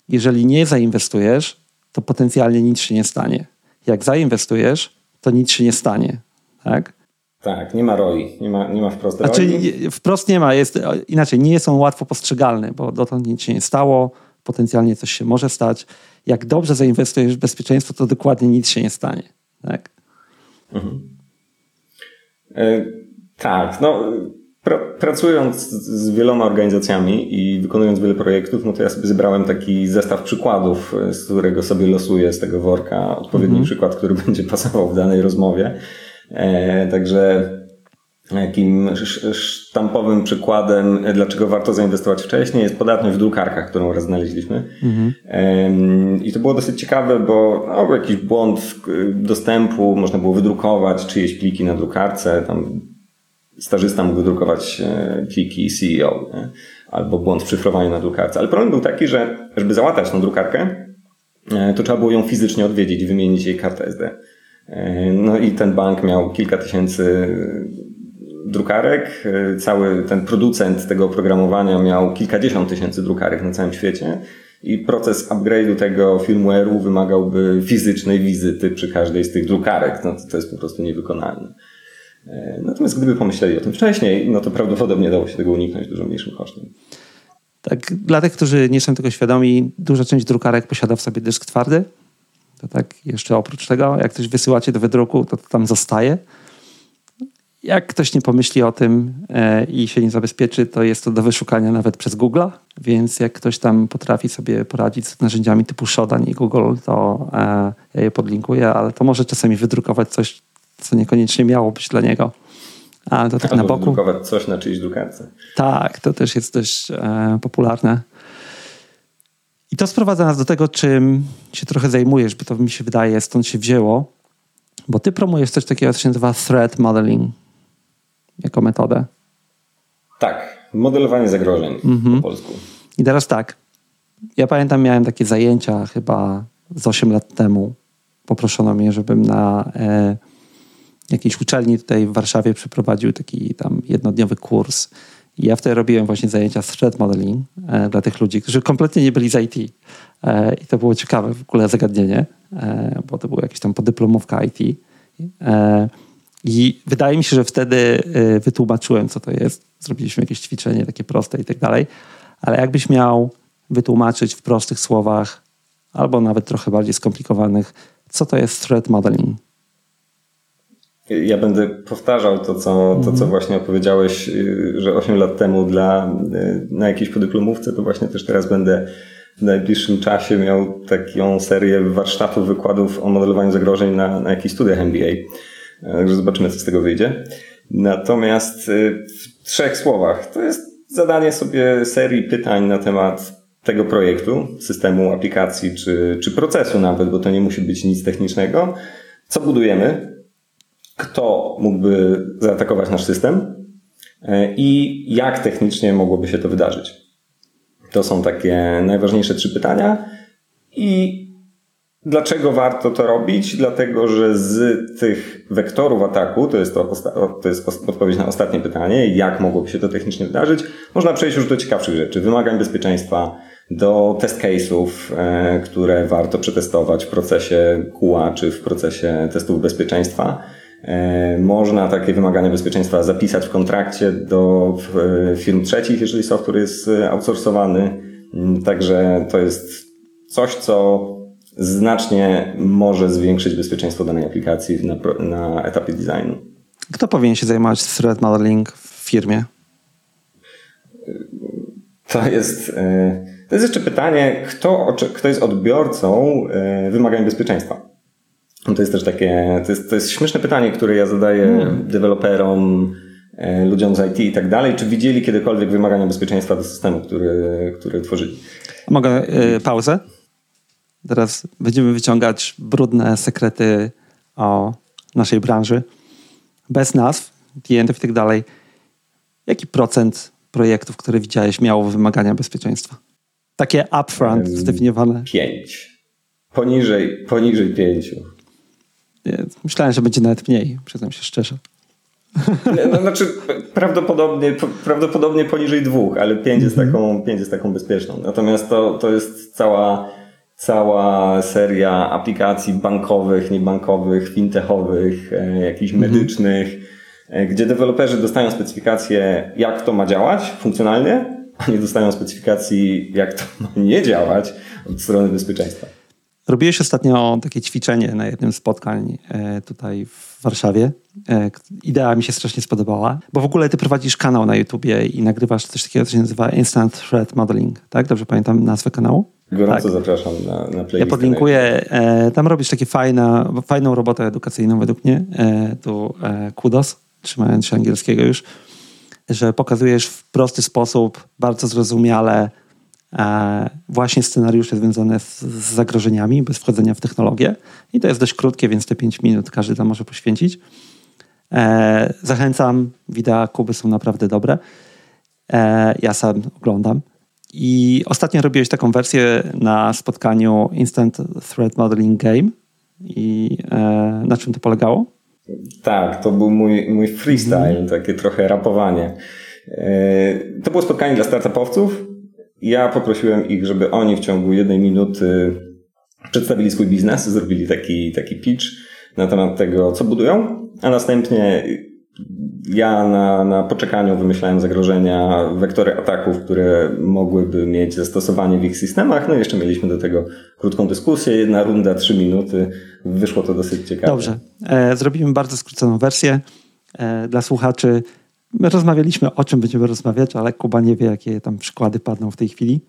jeżeli nie zainwestujesz, to potencjalnie nic się nie stanie. Jak zainwestujesz, to nic się nie stanie, tak? Tak, nie ma ROI, nie ma wprost ROI. Znaczy wprost nie ma, jest inaczej, nie są łatwo postrzegalne, bo dotąd nic się nie stało, potencjalnie coś się może stać. Jak dobrze zainwestujesz w bezpieczeństwo, to dokładnie nic się nie stanie, tak? Tak, no... Pracując z wieloma organizacjami i wykonując wiele projektów, no to ja sobie zebrałem taki zestaw przykładów, z którego sobie losuję z tego worka odpowiedni przykład, który będzie pasował w danej rozmowie. Także Jakim sztampowym przykładem, dlaczego warto zainwestować wcześniej, jest podatność w drukarkach, którą raz znaleźliśmy. I to było dosyć ciekawe, bo no, jakiś błąd dostępu, można było wydrukować czyjeś pliki na drukarce, tam stażysta mógł wydrukować pliki CEO, nie? Albo błąd w szyfrowaniu na drukarce. Ale problem był taki, że żeby załatać tą drukarkę, to trzeba było ją fizycznie odwiedzić i wymienić jej kartę SD. No i ten bank miał kilka tysięcy drukarek, cały ten producent tego oprogramowania miał kilkadziesiąt tysięcy drukarek na całym świecie i proces upgrade'u tego firmware'u wymagałby fizycznej wizyty przy każdej z tych drukarek. No to jest po prostu niewykonalne. Natomiast gdyby pomyśleli o tym wcześniej, no to prawdopodobnie dało się tego uniknąć dużo mniejszym kosztem. Tak, dla tych, którzy nie są tego świadomi, duża część drukarek posiada w sobie dysk twardy. To tak jeszcze oprócz tego, jak coś wysyłacie do wydruku, to tam zostaje. Jak ktoś nie pomyśli o tym i się nie zabezpieczy, to jest to do wyszukania nawet przez Google'a, więc jak ktoś tam potrafi sobie poradzić z narzędziami typu Shodan i Google, to ja je podlinkuję, ale to może czasami wydrukować coś, co niekoniecznie miało być dla niego. Ale to tak na boku. Wydrukować coś na czyjś drukarce. Tak, to też jest dość popularne. I to sprowadza nas do tego, czym się trochę zajmujesz, bo to mi się wydaje, stąd się wzięło, bo ty promujesz coś takiego, co się nazywa threat modeling. Jako metodę. Tak, modelowanie zagrożeń po polsku. I teraz tak, ja pamiętam, miałem takie zajęcia chyba z 8 lat temu. Poproszono mnie, żebym na jakiejś uczelni tutaj w Warszawie przeprowadził taki tam jednodniowy kurs. I ja wtedy robiłem właśnie zajęcia z threat modeling dla tych ludzi, którzy kompletnie nie byli z IT. I to było ciekawe w ogóle zagadnienie, bo to była jakaś tam podyplomówka IT. I wydaje mi się, że wtedy wytłumaczyłem, co to jest. Zrobiliśmy jakieś ćwiczenie takie proste i tak dalej. Ale jakbyś miał wytłumaczyć w prostych słowach albo nawet trochę bardziej skomplikowanych, co to jest threat modeling? Ja będę powtarzał to, co właśnie opowiedziałeś, że 8 lat temu na jakiejś podyplomówce, to właśnie też teraz będę w najbliższym czasie miał taką serię warsztatów, wykładów o modelowaniu zagrożeń na jakichś studiach MBA. Także zobaczymy, co z tego wyjdzie. Natomiast w 3 słowach to jest zadanie sobie serii pytań na temat tego projektu, systemu, aplikacji czy procesu nawet, bo to nie musi być nic technicznego. Co budujemy? Kto mógłby zaatakować nasz system? I jak technicznie mogłoby się to wydarzyć? To są takie najważniejsze 3 pytania. I dlaczego warto to robić? Dlatego, że z tych wektorów ataku, to jest odpowiedź na ostatnie pytanie, jak mogłoby się to technicznie wydarzyć, można przejść już do ciekawszych rzeczy, wymagań bezpieczeństwa, do test case'ów, które warto przetestować w procesie QA czy w procesie testów bezpieczeństwa. Można takie wymagania bezpieczeństwa zapisać w kontrakcie do firm trzecich, jeżeli software jest outsourcowany. Także to jest coś, co znacznie może zwiększyć bezpieczeństwo danej aplikacji na etapie designu. Kto powinien się zajmować threat modeling w firmie? To jest jeszcze pytanie, kto jest odbiorcą wymagań bezpieczeństwa. To jest też takie, to jest śmieszne pytanie, które ja zadaję deweloperom, ludziom z IT i tak dalej. Czy widzieli kiedykolwiek wymagania bezpieczeństwa do systemu, który tworzyli? Mogę pauzę? Teraz będziemy wyciągać brudne sekrety o naszej branży. Bez nazw, klientów i tak dalej. Jaki procent projektów, które widziałeś, miało wymagania bezpieczeństwa? Takie upfront zdefiniowane. 5. Poniżej 5. Myślałem, że będzie nawet mniej, przyznam się szczerze. No, znaczy prawdopodobnie poniżej 2, ale 5 jest taką bezpieczną. Natomiast to jest cała seria aplikacji bankowych, niebankowych, fintechowych, jakichś medycznych, gdzie deweloperzy dostają specyfikację, jak to ma działać funkcjonalnie, a nie dostają specyfikacji, jak to ma nie działać od strony bezpieczeństwa. Robiłeś ostatnio takie ćwiczenie na jednym z spotkań tutaj w Warszawie. Idea mi się strasznie spodobała, bo w ogóle ty prowadzisz kanał na YouTubie i nagrywasz coś takiego, co się nazywa Instant Threat Modeling, tak? Dobrze pamiętam nazwę kanału? Gorąco tak. Zapraszam na playlistę. Ja podlinkuję. Tam robisz takie fajną robotę edukacyjną według mnie. Tu kudos trzymając się angielskiego już, że pokazujesz w prosty sposób, bardzo zrozumiale właśnie scenariusze związane z zagrożeniami, bez wchodzenia w technologię. I to jest dość krótkie, więc te 5 minut każdy tam może poświęcić. Zachęcam, wideo Kuby są naprawdę dobre. Ja sam oglądam. I ostatnio robiłeś taką wersję na spotkaniu Instant Threat Modeling Game. I na czym to polegało? Tak, to był mój freestyle, takie trochę rapowanie. To było spotkanie dla startupowców. Ja poprosiłem ich, żeby oni w ciągu 1 minuty przedstawili swój biznes, zrobili taki pitch na temat tego, co budują, a następnie ja na poczekaniu wymyślałem zagrożenia, wektory ataków, które mogłyby mieć zastosowanie w ich systemach. No i jeszcze mieliśmy do tego krótką dyskusję, 1 runda, 3 minuty. Wyszło to dosyć ciekawe. Dobrze. Zrobimy bardzo skróconą wersję dla słuchaczy. My rozmawialiśmy, o czym będziemy rozmawiać, ale Kuba nie wie, jakie tam przykłady padną w tej chwili.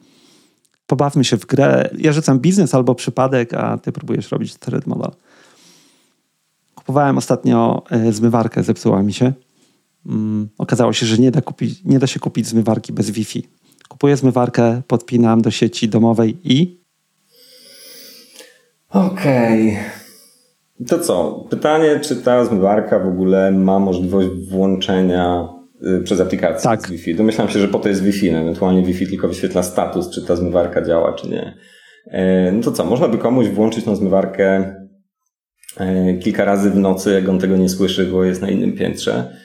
Pobawmy się w grę. Ja rzucam biznes albo przypadek, a ty próbujesz robić threat model. Kupowałem ostatnio zmywarkę, zepsuła mi się. Okazało się, że nie da się kupić zmywarki bez Wi-Fi. Kupuję zmywarkę, podpinam do sieci domowej i... Okej. To co? Pytanie, czy ta zmywarka w ogóle ma możliwość włączenia przez aplikację z Wi-Fi? Domyślam się, że po to jest Wi-Fi. Ewentualnie Wi-Fi tylko wyświetla status, czy ta zmywarka działa, czy nie. No to co? Można by komuś włączyć tą zmywarkę kilka razy w nocy, jak on tego nie słyszy, bo jest na innym piętrze,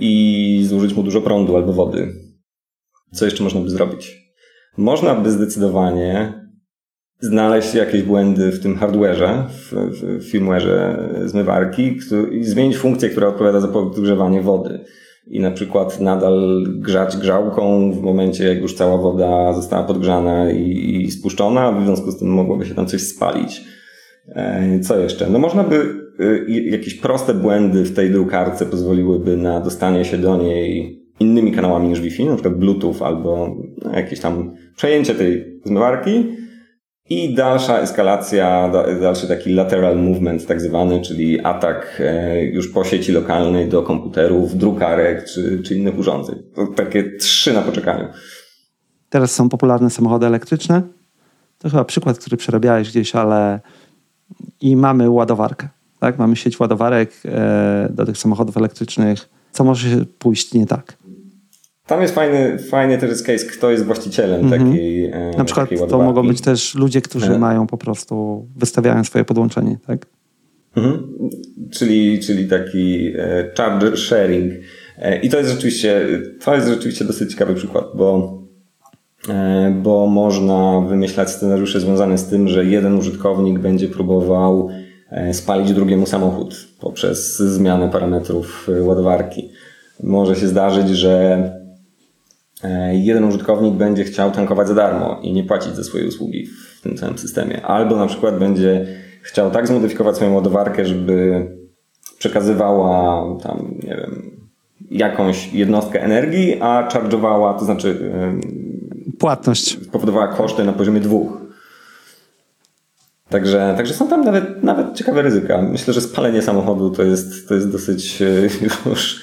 i zużyć mu dużo prądu albo wody. Co jeszcze można by zrobić? Można by zdecydowanie znaleźć jakieś błędy w tym hardware'ze, w firmware'ze zmywarki i zmienić funkcję, która odpowiada za podgrzewanie wody. I na przykład nadal grzać grzałką w momencie, jak już cała woda została podgrzana i spuszczona, w związku z tym mogłoby się tam coś spalić. Co jeszcze? No można by jakieś proste błędy w tej drukarce pozwoliłyby na dostanie się do niej innymi kanałami niż Wi-Fi, na przykład Bluetooth albo jakieś tam przejęcie tej zmywarki. I dalsza eskalacja, dalszy taki lateral movement tak zwany, czyli atak już po sieci lokalnej do komputerów, drukarek czy innych urządzeń. To takie 3 na poczekaniu. Teraz są popularne samochody elektryczne. To chyba przykład, który przerabiałeś gdzieś, ale i mamy ładowarkę. Tak? Mamy sieć ładowarek do tych samochodów elektrycznych. Co może pójść nie tak? Tam jest fajny też jest case, kto jest właścicielem takiej ładowarki. Na przykład to mogą być też ludzie, którzy mają po prostu, wystawiają swoje podłączenie, tak? Czyli taki charger sharing. I to jest rzeczywiście dosyć ciekawy przykład, bo można wymyślać scenariusze związane z tym, że jeden użytkownik będzie próbował spalić drugiemu samochód poprzez zmianę parametrów ładowarki. Może się zdarzyć, że jeden użytkownik będzie chciał tankować za darmo i nie płacić za swoje usługi w tym całym systemie. Albo na przykład będzie chciał tak zmodyfikować swoją ładowarkę, żeby przekazywała tam, nie wiem, jakąś jednostkę energii, a charge'owała, to znaczy płatność powodowała koszty na poziomie 2. Także są tam nawet ciekawe ryzyka. Myślę, że spalenie samochodu to jest dosyć już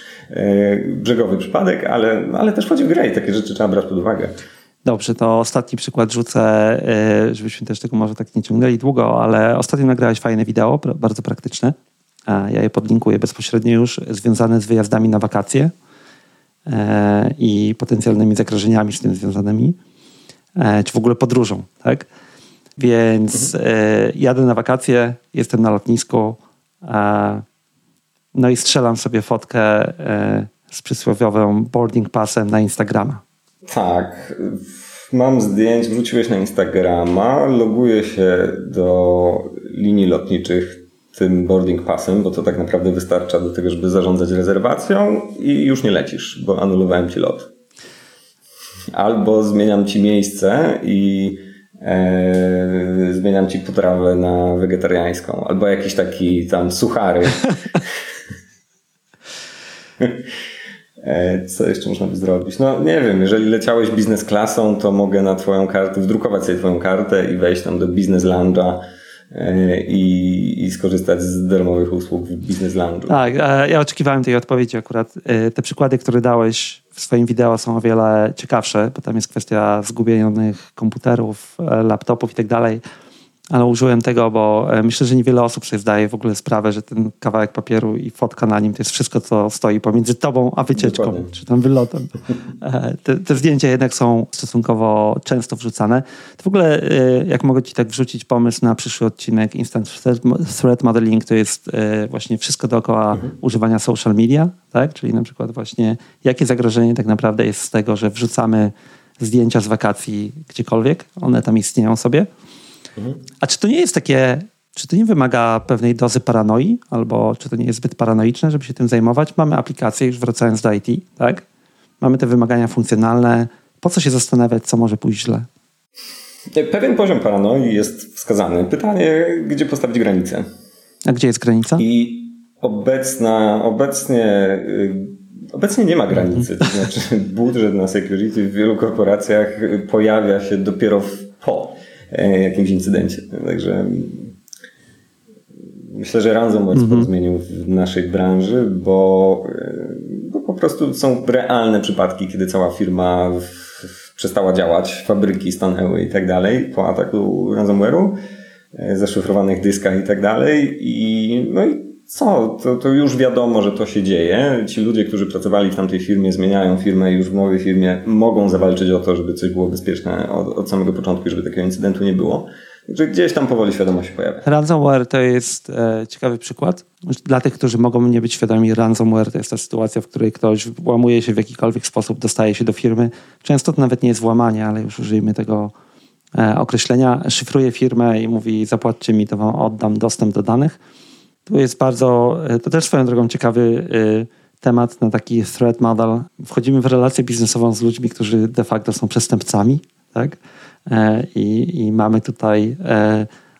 brzegowy przypadek, ale też wchodzi w grę i takie rzeczy trzeba brać pod uwagę. Dobrze, to ostatni przykład rzucę, żebyśmy też tego może tak nie ciągnęli długo, ale ostatnio nagrałeś fajne wideo, bardzo praktyczne. Ja je podlinkuję bezpośrednio już, związane z wyjazdami na wakacje i potencjalnymi zagrożeniami z tym związanymi, czy w ogóle podróżą, tak? Więc jadę na wakacje, jestem na lotnisku, no i strzelam sobie fotkę z przysłowiowym boarding passem na Instagrama. Tak, mam zdjęć, wrzuciłeś na Instagrama, loguję się do linii lotniczych tym boarding passem, bo to tak naprawdę wystarcza do tego, żeby zarządzać rezerwacją i już nie lecisz, bo anulowałem ci lot. Albo zmieniam ci miejsce i zmieniam ci potrawę na wegetariańską, albo jakiś taki tam suchary. Co jeszcze można by zrobić? No nie wiem, jeżeli leciałeś biznes klasą, to mogę na twoją kartę, wdrukować sobie twoją kartę i wejść tam do biznes lounge'a i skorzystać z darmowych usług w Business Lounge'u. Tak, ja oczekiwałem tej odpowiedzi akurat. Te przykłady, które dałeś w swoim wideo, są o wiele ciekawsze, bo tam jest kwestia zgubionych komputerów, laptopów i tak dalej. Ale użyłem tego, bo myślę, że niewiele osób sobie zdaje w ogóle sprawę, że ten kawałek papieru i fotka na nim to jest wszystko, co stoi pomiędzy tobą a wycieczką, dokładnie, czy tam wylotem. Te zdjęcia jednak są stosunkowo często wrzucane. To w ogóle, jak mogę ci tak wrzucić pomysł na przyszły odcinek Instant Threat Modeling, to jest właśnie wszystko dookoła używania social media, tak? Czyli na przykład właśnie jakie zagrożenie tak naprawdę jest z tego, że wrzucamy zdjęcia z wakacji gdziekolwiek, one tam istnieją sobie. A czy to nie jest takie, czy to nie wymaga pewnej dozy paranoi, albo czy to nie jest zbyt paranoiczne, żeby się tym zajmować? Mamy aplikację, już wracając do IT, tak? Mamy te wymagania funkcjonalne. Po co się zastanawiać, co może pójść źle? Pewien poziom paranoi jest wskazany. Pytanie, gdzie postawić granicę? A gdzie jest granica? I obecnie nie ma granicy. To znaczy budżet na security w wielu korporacjach pojawia się dopiero po jakimś incydencie. Także myślę, że ransomware sporo zmienił w naszej branży, bo po prostu są realne przypadki, kiedy cała firma przestała działać, fabryki stanęły i tak dalej po ataku ransomware'u, zaszyfrowanych dyskach i tak dalej. To już wiadomo, że to się dzieje. Ci ludzie, którzy pracowali w tamtej firmie, zmieniają firmę i już w nowej firmie mogą zawalczyć o to, żeby coś było bezpieczne od samego początku, żeby takiego incydentu nie było. Także gdzieś tam powoli świadomość się pojawia. Ransomware to jest ciekawy przykład. Dla tych, którzy mogą nie być świadomi, ransomware to jest ta sytuacja, w której ktoś włamuje się w jakikolwiek sposób, dostaje się do firmy. Często to nawet nie jest włamanie, ale już użyjmy tego określenia. Szyfruje firmę i mówi: zapłaćcie mi, to wam oddam dostęp do danych. Tu jest to też swoją drogą ciekawy temat na taki threat model. Wchodzimy w relację biznesową z ludźmi, którzy de facto są przestępcami, tak? I mamy tutaj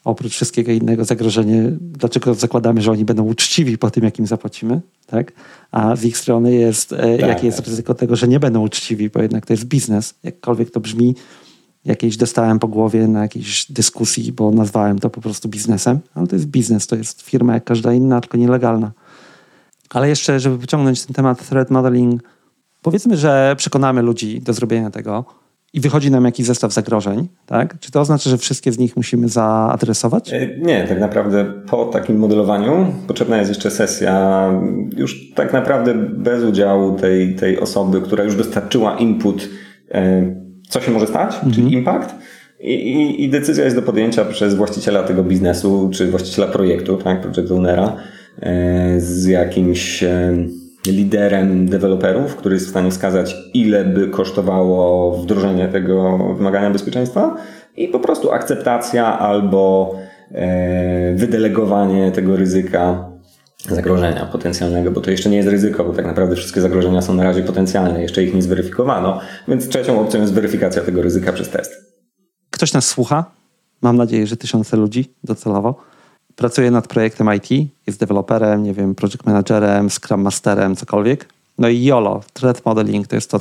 oprócz wszystkiego innego zagrożenie, dlaczego zakładamy, że oni będą uczciwi po tym, jak im zapłacimy, tak? A z ich strony jest, jakie jest ryzyko tego, że nie będą uczciwi, bo jednak to jest biznes, jakkolwiek to brzmi. Jakieś dostałem po głowie na jakiejś dyskusji, bo nazwałem to po prostu biznesem, ale to jest biznes, to jest firma jak każda inna, tylko nielegalna. Ale jeszcze, żeby wyciągnąć ten temat threat modeling, powiedzmy, że przekonamy ludzi do zrobienia tego i wychodzi nam jakiś zestaw zagrożeń, tak? Czy to oznacza, że wszystkie z nich musimy zaadresować? Nie, tak naprawdę po takim modelowaniu potrzebna jest jeszcze sesja już tak naprawdę bez udziału tej osoby, która już dostarczyła input, co się może stać, czyli impact, i decyzja jest do podjęcia przez właściciela tego biznesu, czy właściciela projektu, tak, project ownera, z jakimś liderem deweloperów, który jest w stanie wskazać, ile by kosztowało wdrożenie tego wymagania bezpieczeństwa i po prostu akceptacja albo wydelegowanie tego ryzyka, zagrożenia potencjalnego, bo to jeszcze nie jest ryzyko, bo tak naprawdę wszystkie zagrożenia są na razie potencjalne, jeszcze ich nie zweryfikowano, więc trzecią opcją jest weryfikacja tego ryzyka przez test. Ktoś nas słucha, mam nadzieję, że tysiące ludzi docelowo, pracuje nad projektem IT, jest deweloperem, nie wiem, project managerem, scrum masterem, cokolwiek. No i YOLO, threat modeling to jest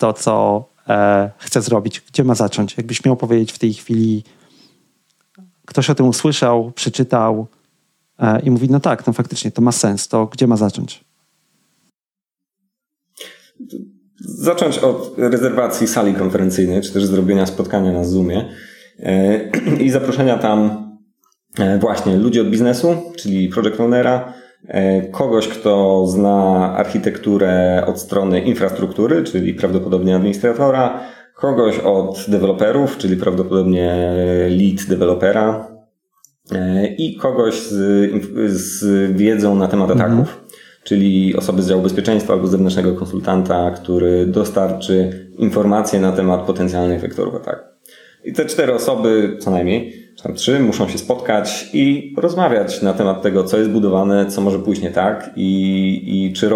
to, co chce zrobić, gdzie ma zacząć. Jakbyś miał powiedzieć w tej chwili, ktoś o tym usłyszał, przeczytał, i mówi, no tak, no faktycznie, to ma sens, to gdzie ma zacząć? Zacząć od rezerwacji sali konferencyjnej, czy też zrobienia spotkania na Zoomie i zaproszenia tam właśnie ludzi od biznesu, czyli project ownera, kogoś, kto zna architekturę od strony infrastruktury, czyli prawdopodobnie administratora, kogoś od deweloperów, czyli prawdopodobnie lead dewelopera, i kogoś z wiedzą na temat ataków, czyli osoby z działu bezpieczeństwa albo zewnętrznego konsultanta, który dostarczy informacje na temat potencjalnych wektorów ataku. I te cztery osoby, co najmniej, czy tam trzy, muszą się spotkać i rozmawiać na temat tego, co jest budowane, co może pójść nie tak i czy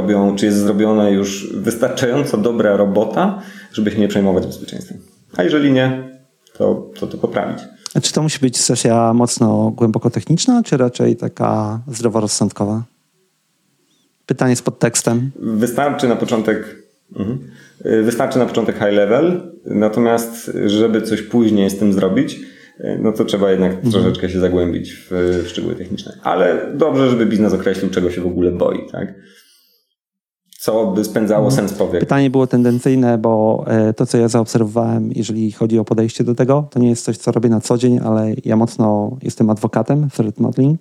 jest zrobiona już wystarczająco dobra robota, żeby się nie przejmować bezpieczeństwem. A jeżeli nie, to poprawić. A czy to musi być sesja mocno głęboko techniczna, czy raczej taka zdroworozsądkowa? Pytanie z podtekstem. Wystarczy na początek high level, natomiast żeby coś później z tym zrobić, no to trzeba jednak troszeczkę się zagłębić w szczegóły techniczne. Ale dobrze, żeby biznes określił, czego się w ogóle boi, tak? Co by spędzało sens powiek. Pytanie było tendencyjne, bo to, co ja zaobserwowałem, jeżeli chodzi o podejście do tego, to nie jest coś, co robię na co dzień, ale ja mocno jestem adwokatem, threat modeling.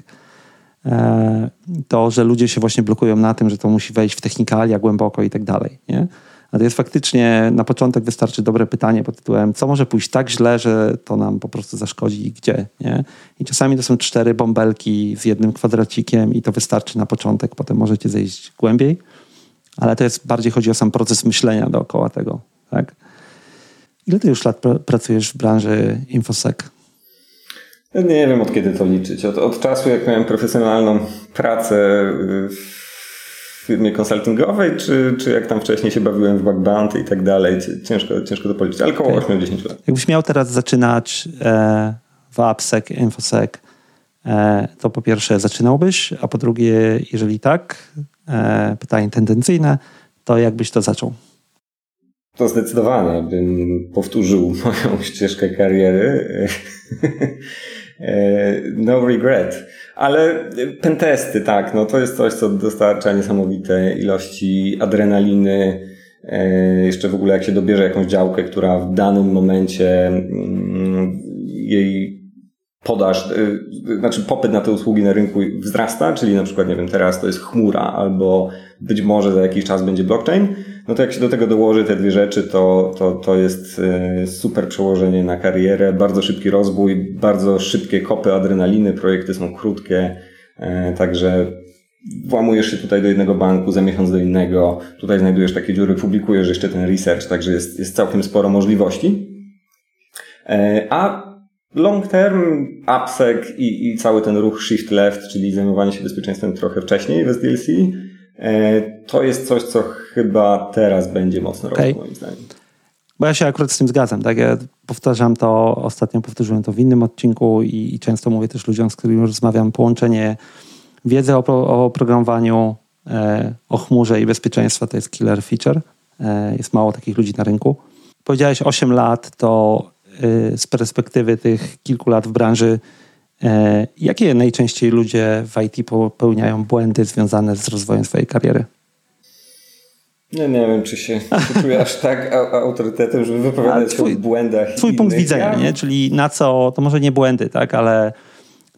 To, że ludzie się właśnie blokują na tym, że to musi wejść w technikalia głęboko i tak dalej. Nie? A to jest faktycznie, na początek wystarczy dobre pytanie pod tytułem, co może pójść tak źle, że to nam po prostu zaszkodzi i gdzie. Nie? I czasami to są 4 bąbelki z jednym kwadracikiem i to wystarczy na początek, potem możecie zejść głębiej. Ale to jest bardziej chodzi o sam proces myślenia dookoła tego. Tak? Ile ty już lat pracujesz w branży InfoSec? Nie wiem, od kiedy to liczyć. Od czasu, jak miałem profesjonalną pracę w firmie konsultingowej, czy jak tam wcześniej się bawiłem w bug bounty i tak dalej. Ciężko to policzyć, ale około 8-10 lat. Jakbyś miał teraz zaczynać w AppSec, InfoSec, to po pierwsze zaczynałbyś, a po drugie, jeżeli tak, pytanie tendencyjne, to jakbyś to zaczął? To zdecydowanie bym powtórzył moją ścieżkę kariery. No regret. Ale pentesty, tak, no to jest coś, co dostarcza niesamowite ilości adrenaliny. Jeszcze w ogóle jak się dobierze jakąś działkę, która w danym momencie jej podaż, znaczy popyt na te usługi na rynku wzrasta, czyli na przykład, nie wiem, teraz to jest chmura, albo być może za jakiś czas będzie blockchain, no to jak się do tego dołoży te dwie rzeczy, to jest super przełożenie na karierę, bardzo szybki rozwój, bardzo szybkie kopy adrenaliny, projekty są krótkie, także włamujesz się tutaj do jednego banku, za miesiąc do innego, tutaj znajdujesz takie dziury, publikujesz jeszcze ten research, także jest całkiem sporo możliwości. A long term, AppSec i cały ten ruch shift left, czyli zajmowanie się bezpieczeństwem trochę wcześniej bez DLC, to jest coś, co chyba teraz będzie mocno robić, moim zdaniem. Bo ja się akurat z tym zgadzam, tak? Ja powtarzam to, ostatnio powtórzyłem to w innym odcinku i często mówię też ludziom, z którymi już rozmawiam, połączenie wiedzy o programowaniu, o chmurze i bezpieczeństwa to jest killer feature. Jest mało takich ludzi na rynku. Powiedziałeś 8 lat, to z perspektywy tych kilku lat w branży, jakie najczęściej ludzie w IT popełniają błędy związane z rozwojem swojej kariery? Nie wiem, czy się czuję aż tak autorytetem, żeby wypowiadać się o błędach. Twój punkt widzenia, nie? Czyli na co, to może nie błędy, tak, ale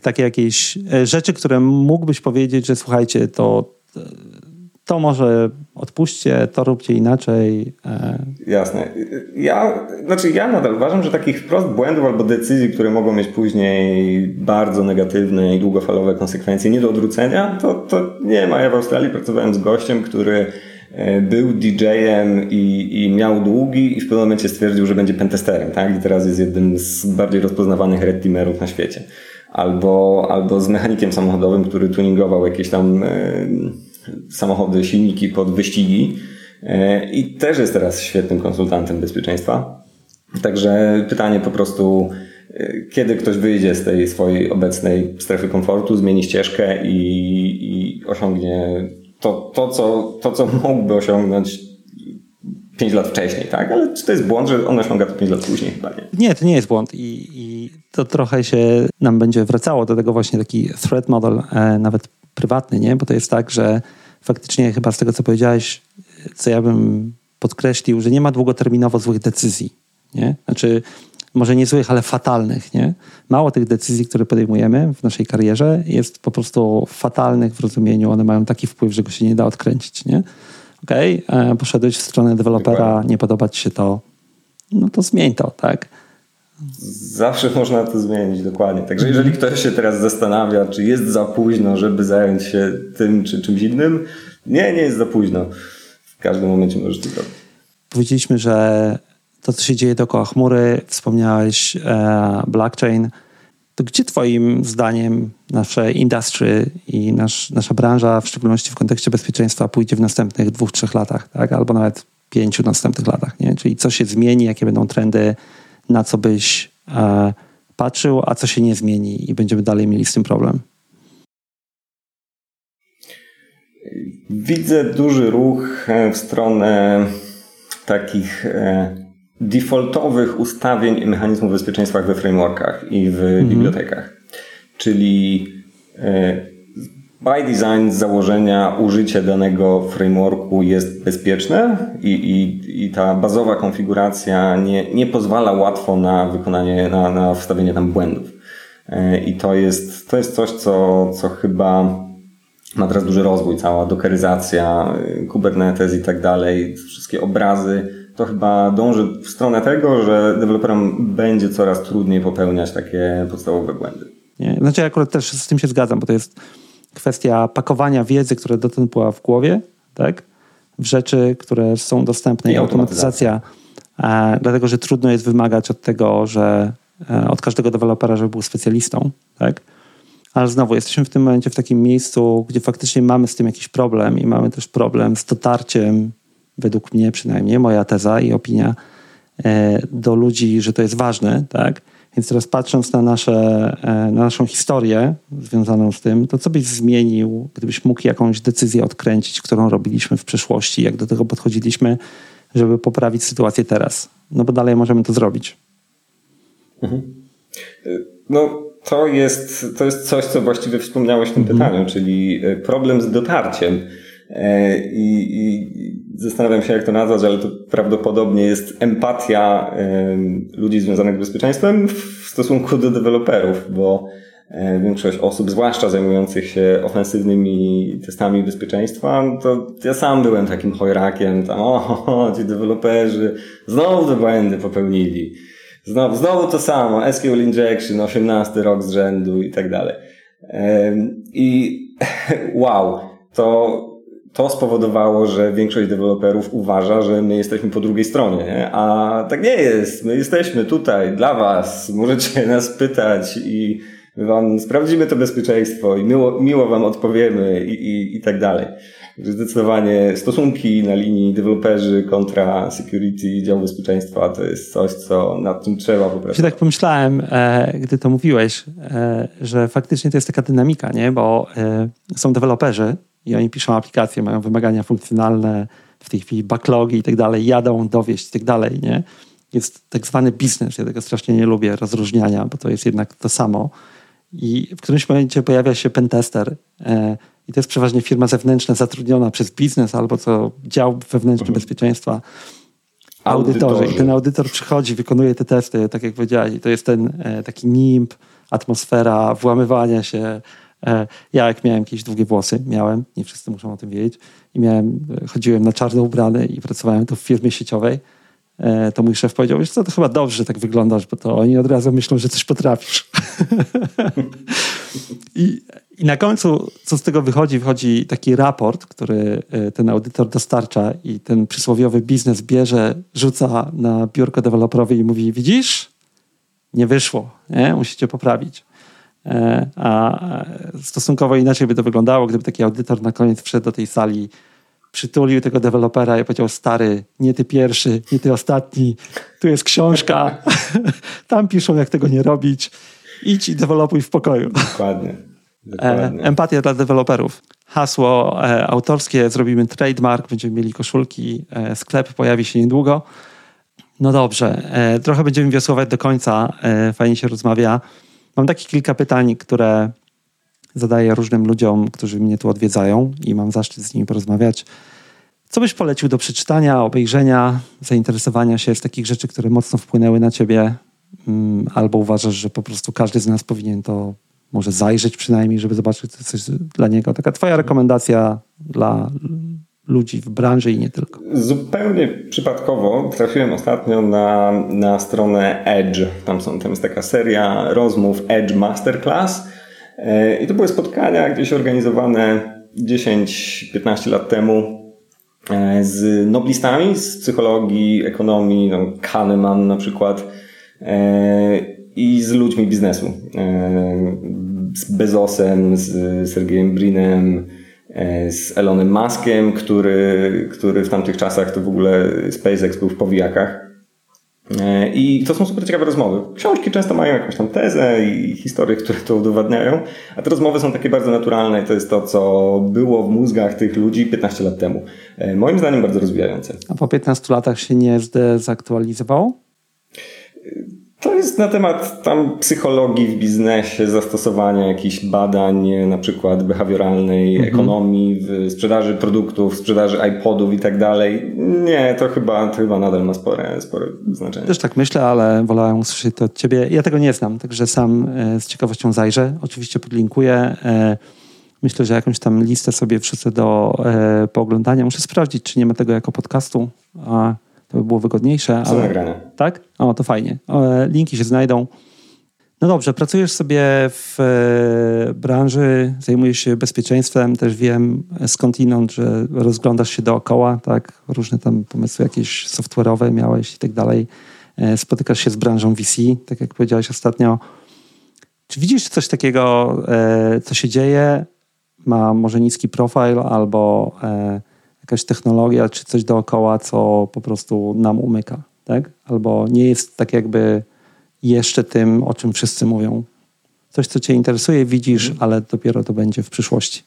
takie jakieś rzeczy, które mógłbyś powiedzieć, że słuchajcie, to może odpuśćcie, to róbcie inaczej. Jasne. Ja nadal uważam, że takich wprost błędów albo decyzji, które mogą mieć później bardzo negatywne i długofalowe konsekwencje nie do odwrócenia, to nie ma. Ja w Australii pracowałem z gościem, który był DJ-em i miał długi i w pewnym momencie stwierdził, że będzie pentesterem, tak? I teraz jest jednym z bardziej rozpoznawanych red teamerów na świecie. Albo z mechanikiem samochodowym, który tuningował jakieś tam samochody, silniki pod wyścigi i też jest teraz świetnym konsultantem bezpieczeństwa. Także pytanie po prostu, kiedy ktoś wyjdzie z tej swojej obecnej strefy komfortu, zmieni ścieżkę i osiągnie to, co mógłby osiągnąć 5 lat wcześniej, tak? Ale czy to jest błąd, że on osiąga to 5 lat później? Chyba nie. Nie, to nie jest błąd i to trochę się nam będzie wracało do tego właśnie taki threat model, nawet prywatny, nie? Bo to jest tak, że faktycznie chyba z tego, co powiedziałeś, co ja bym podkreślił, że nie ma długoterminowo złych decyzji, nie? Znaczy, może nie złych, ale fatalnych, nie? Mało tych decyzji, które podejmujemy w naszej karierze jest po prostu fatalnych w rozumieniu, one mają taki wpływ, że go się nie da odkręcić, nie? Okej, poszedłeś w stronę dewelopera, nie podoba ci się to, no to zmień to, tak? Zawsze można to zmienić, dokładnie. Także jeżeli ktoś się teraz zastanawia, czy jest za późno, żeby zająć się tym czy czymś innym, nie jest za późno. W każdym momencie możesz to robić. Powiedzieliśmy, że to, co się dzieje dookoła chmury, wspomniałeś blockchain. To gdzie twoim zdaniem nasze industry i nasza branża, w szczególności w kontekście bezpieczeństwa, pójdzie w następnych 2-3 latach, tak? Albo nawet 5 następnych latach, nie? Czyli co się zmieni, jakie będą trendy, na co byś patrzył, a co się nie zmieni i będziemy dalej mieli z tym problem? Widzę duży ruch w stronę takich defaultowych ustawień i mechanizmów bezpieczeństwa we frameworkach i w bibliotekach. Czyli by design z założenia użycie danego frameworku jest bezpieczne i ta bazowa konfiguracja nie pozwala łatwo na wykonanie, na wstawienie tam błędów. I to jest coś, co chyba ma teraz duży rozwój, cała dokeryzacja, Kubernetes i tak dalej, wszystkie obrazy. To chyba dąży w stronę tego, że deweloperom będzie coraz trudniej popełniać takie podstawowe błędy. Nie, znaczy ja akurat też z tym się zgadzam, bo to jest kwestia pakowania wiedzy, która dotąd była w głowie, tak? W rzeczy, które są dostępne i automatyzacja. Dlatego, że trudno jest wymagać od tego, że od każdego dewelopera, żeby był specjalistą, tak? Ale znowu jesteśmy w tym momencie w takim miejscu, gdzie faktycznie mamy z tym jakiś problem i mamy też problem z dotarciem, według mnie przynajmniej, moja teza i opinia, do ludzi, że to jest ważne, tak? Więc teraz patrząc na naszą historię związaną z tym, to co byś zmienił, gdybyś mógł jakąś decyzję odkręcić, którą robiliśmy w przeszłości, jak do tego podchodziliśmy, żeby poprawić sytuację teraz? No bo dalej możemy to zrobić. No to jest coś, co właściwie wspomniałeś w tym pytaniu, czyli problem z dotarciem. I zastanawiam się, jak to nazwać, ale to prawdopodobnie jest empatia ludzi związanych z bezpieczeństwem w stosunku do deweloperów, bo większość osób, zwłaszcza zajmujących się ofensywnymi testami bezpieczeństwa, to ja sam byłem takim chojrakiem, tam ci deweloperzy znowu te błędy popełnili, znowu to samo, SQL injection, 18 rok z rzędu i tak dalej. I wow, to spowodowało, że większość deweloperów uważa, że my jesteśmy po drugiej stronie, nie? A tak nie jest. My jesteśmy tutaj dla was. Możecie nas pytać i my wam sprawdzimy to bezpieczeństwo i miło wam odpowiemy i tak dalej. Zdecydowanie stosunki na linii deweloperzy kontra security, dział bezpieczeństwa to jest coś, co nad tym trzeba po prostu. Ja tak pomyślałem, gdy to mówiłeś, że faktycznie to jest taka dynamika, nie? Bo są deweloperzy, i oni piszą aplikacje, mają wymagania funkcjonalne, w tej chwili backlogi i tak dalej, jadą dowieść i tak dalej, nie? Jest tak zwany biznes, ja tego strasznie nie lubię rozróżniania, bo to jest jednak to samo. I w którymś momencie pojawia się pentester i to jest przeważnie firma zewnętrzna zatrudniona przez biznes albo co dział wewnętrzny bezpieczeństwa, audytorzy. I ten audytor przychodzi, wykonuje te testy, tak jak powiedziałeś, i to jest ten taki nimb, atmosfera włamywania się. Ja jak miałem jakieś długie włosy, nie wszyscy muszą o tym wiedzieć, i chodziłem na czarno ubrany i pracowałem tu w firmie sieciowej, to mój szef powiedział, wiesz co, to chyba dobrze, że tak wyglądasz, bo to oni od razu myślą, że coś potrafisz. I na końcu, co z tego wychodzi? Wychodzi taki raport, który ten audytor dostarcza i ten przysłowiowy biznes bierze, rzuca na biurko deweloperowi i mówi, widzisz? Nie wyszło, nie? Musicie poprawić. A stosunkowo inaczej by to wyglądało, gdyby taki audytor na koniec wszedł do tej sali, przytulił tego dewelopera i powiedział, stary, nie ty pierwszy, nie ty ostatni, tu jest książka, tam piszą, jak tego nie robić, idź i dewelopuj w pokoju. Dokładnie. Empatia dla deweloperów. Hasło autorskie, zrobimy trademark, będziemy mieli koszulki, sklep pojawi się niedługo. No dobrze, trochę będziemy wiosłować do końca, fajnie się rozmawia. Mam takie kilka pytań, które zadaję różnym ludziom, którzy mnie tu odwiedzają i mam zaszczyt z nimi porozmawiać. Co byś polecił do przeczytania, obejrzenia, zainteresowania się z takich rzeczy, które mocno wpłynęły na ciebie, albo uważasz, że po prostu każdy z nas powinien to może zajrzeć przynajmniej, żeby zobaczyć coś dla niego. Taka twoja rekomendacja dla ludzi w branży i nie tylko. Zupełnie przypadkowo trafiłem ostatnio na stronę EDGE. Tam jest taka seria rozmów EDGE Masterclass i to były spotkania gdzieś organizowane 10-15 lat temu z noblistami z psychologii, ekonomii, Kahneman na przykład, i z ludźmi biznesu. Z Bezosem, z Sergejem Brinem, z Elonem Muskiem, który w tamtych czasach to w ogóle SpaceX był w powijakach. I to są super ciekawe rozmowy. Książki często mają jakąś tam tezę i historie, które to udowadniają, a te rozmowy są takie bardzo naturalne i to jest to, co było w mózgach tych ludzi 15 lat temu. Moim zdaniem bardzo rozwijające. A po 15 latach się nie zdezaktualizowało? To jest na temat tam psychologii w biznesie, zastosowania jakichś badań, na przykład behawioralnej, ekonomii, w sprzedaży produktów, sprzedaży iPodów i tak dalej. Nie, to chyba nadal ma spore znaczenie. Też tak myślę, ale wolałem usłyszeć to od ciebie. Ja tego nie znam, także sam z ciekawością zajrzę. Oczywiście podlinkuję. Myślę, że jakąś tam listę sobie wrzucę do pooglądania. Muszę sprawdzić, czy nie ma tego jako podcastu. To by było wygodniejsze. Są nagrane. Tak? O, to fajnie. Linki się znajdą. No dobrze, pracujesz sobie w branży, zajmujesz się bezpieczeństwem, też wiem skądinąd, że rozglądasz się dookoła, tak? Różne tam pomysły jakieś software'owe miałeś i tak dalej. Spotykasz się z branżą VC, tak jak powiedziałeś ostatnio. Czy widzisz coś takiego, co się dzieje? Ma może niski profil albo... jakaś technologia czy coś dookoła, co po prostu nam umyka, tak? Albo nie jest tak jakby jeszcze tym, o czym wszyscy mówią. Coś, co cię interesuje, widzisz, ale dopiero to będzie w przyszłości.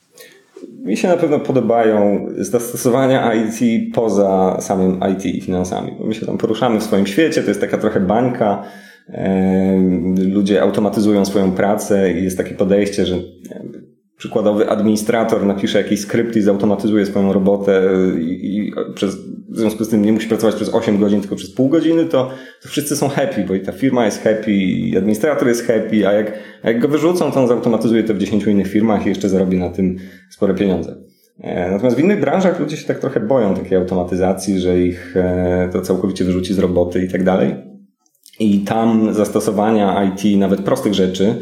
Mi się na pewno podobają zastosowania IT poza samym IT i finansami. My się tam poruszamy w swoim świecie, to jest taka trochę bańka. Ludzie automatyzują swoją pracę i jest takie podejście, że... Przykładowy administrator napisze jakiś skrypt i zautomatyzuje swoją robotę i w związku z tym nie musi pracować przez 8 godzin, tylko przez pół godziny, to wszyscy są happy, bo i ta firma jest happy, i administrator jest happy, a jak go wyrzucą, to on zautomatyzuje to w 10 innych firmach i jeszcze zarobi na tym spore pieniądze. Natomiast w innych branżach ludzie się tak trochę boją takiej automatyzacji, że ich to całkowicie wyrzuci z roboty i tak dalej. I tam zastosowania IT, nawet prostych rzeczy,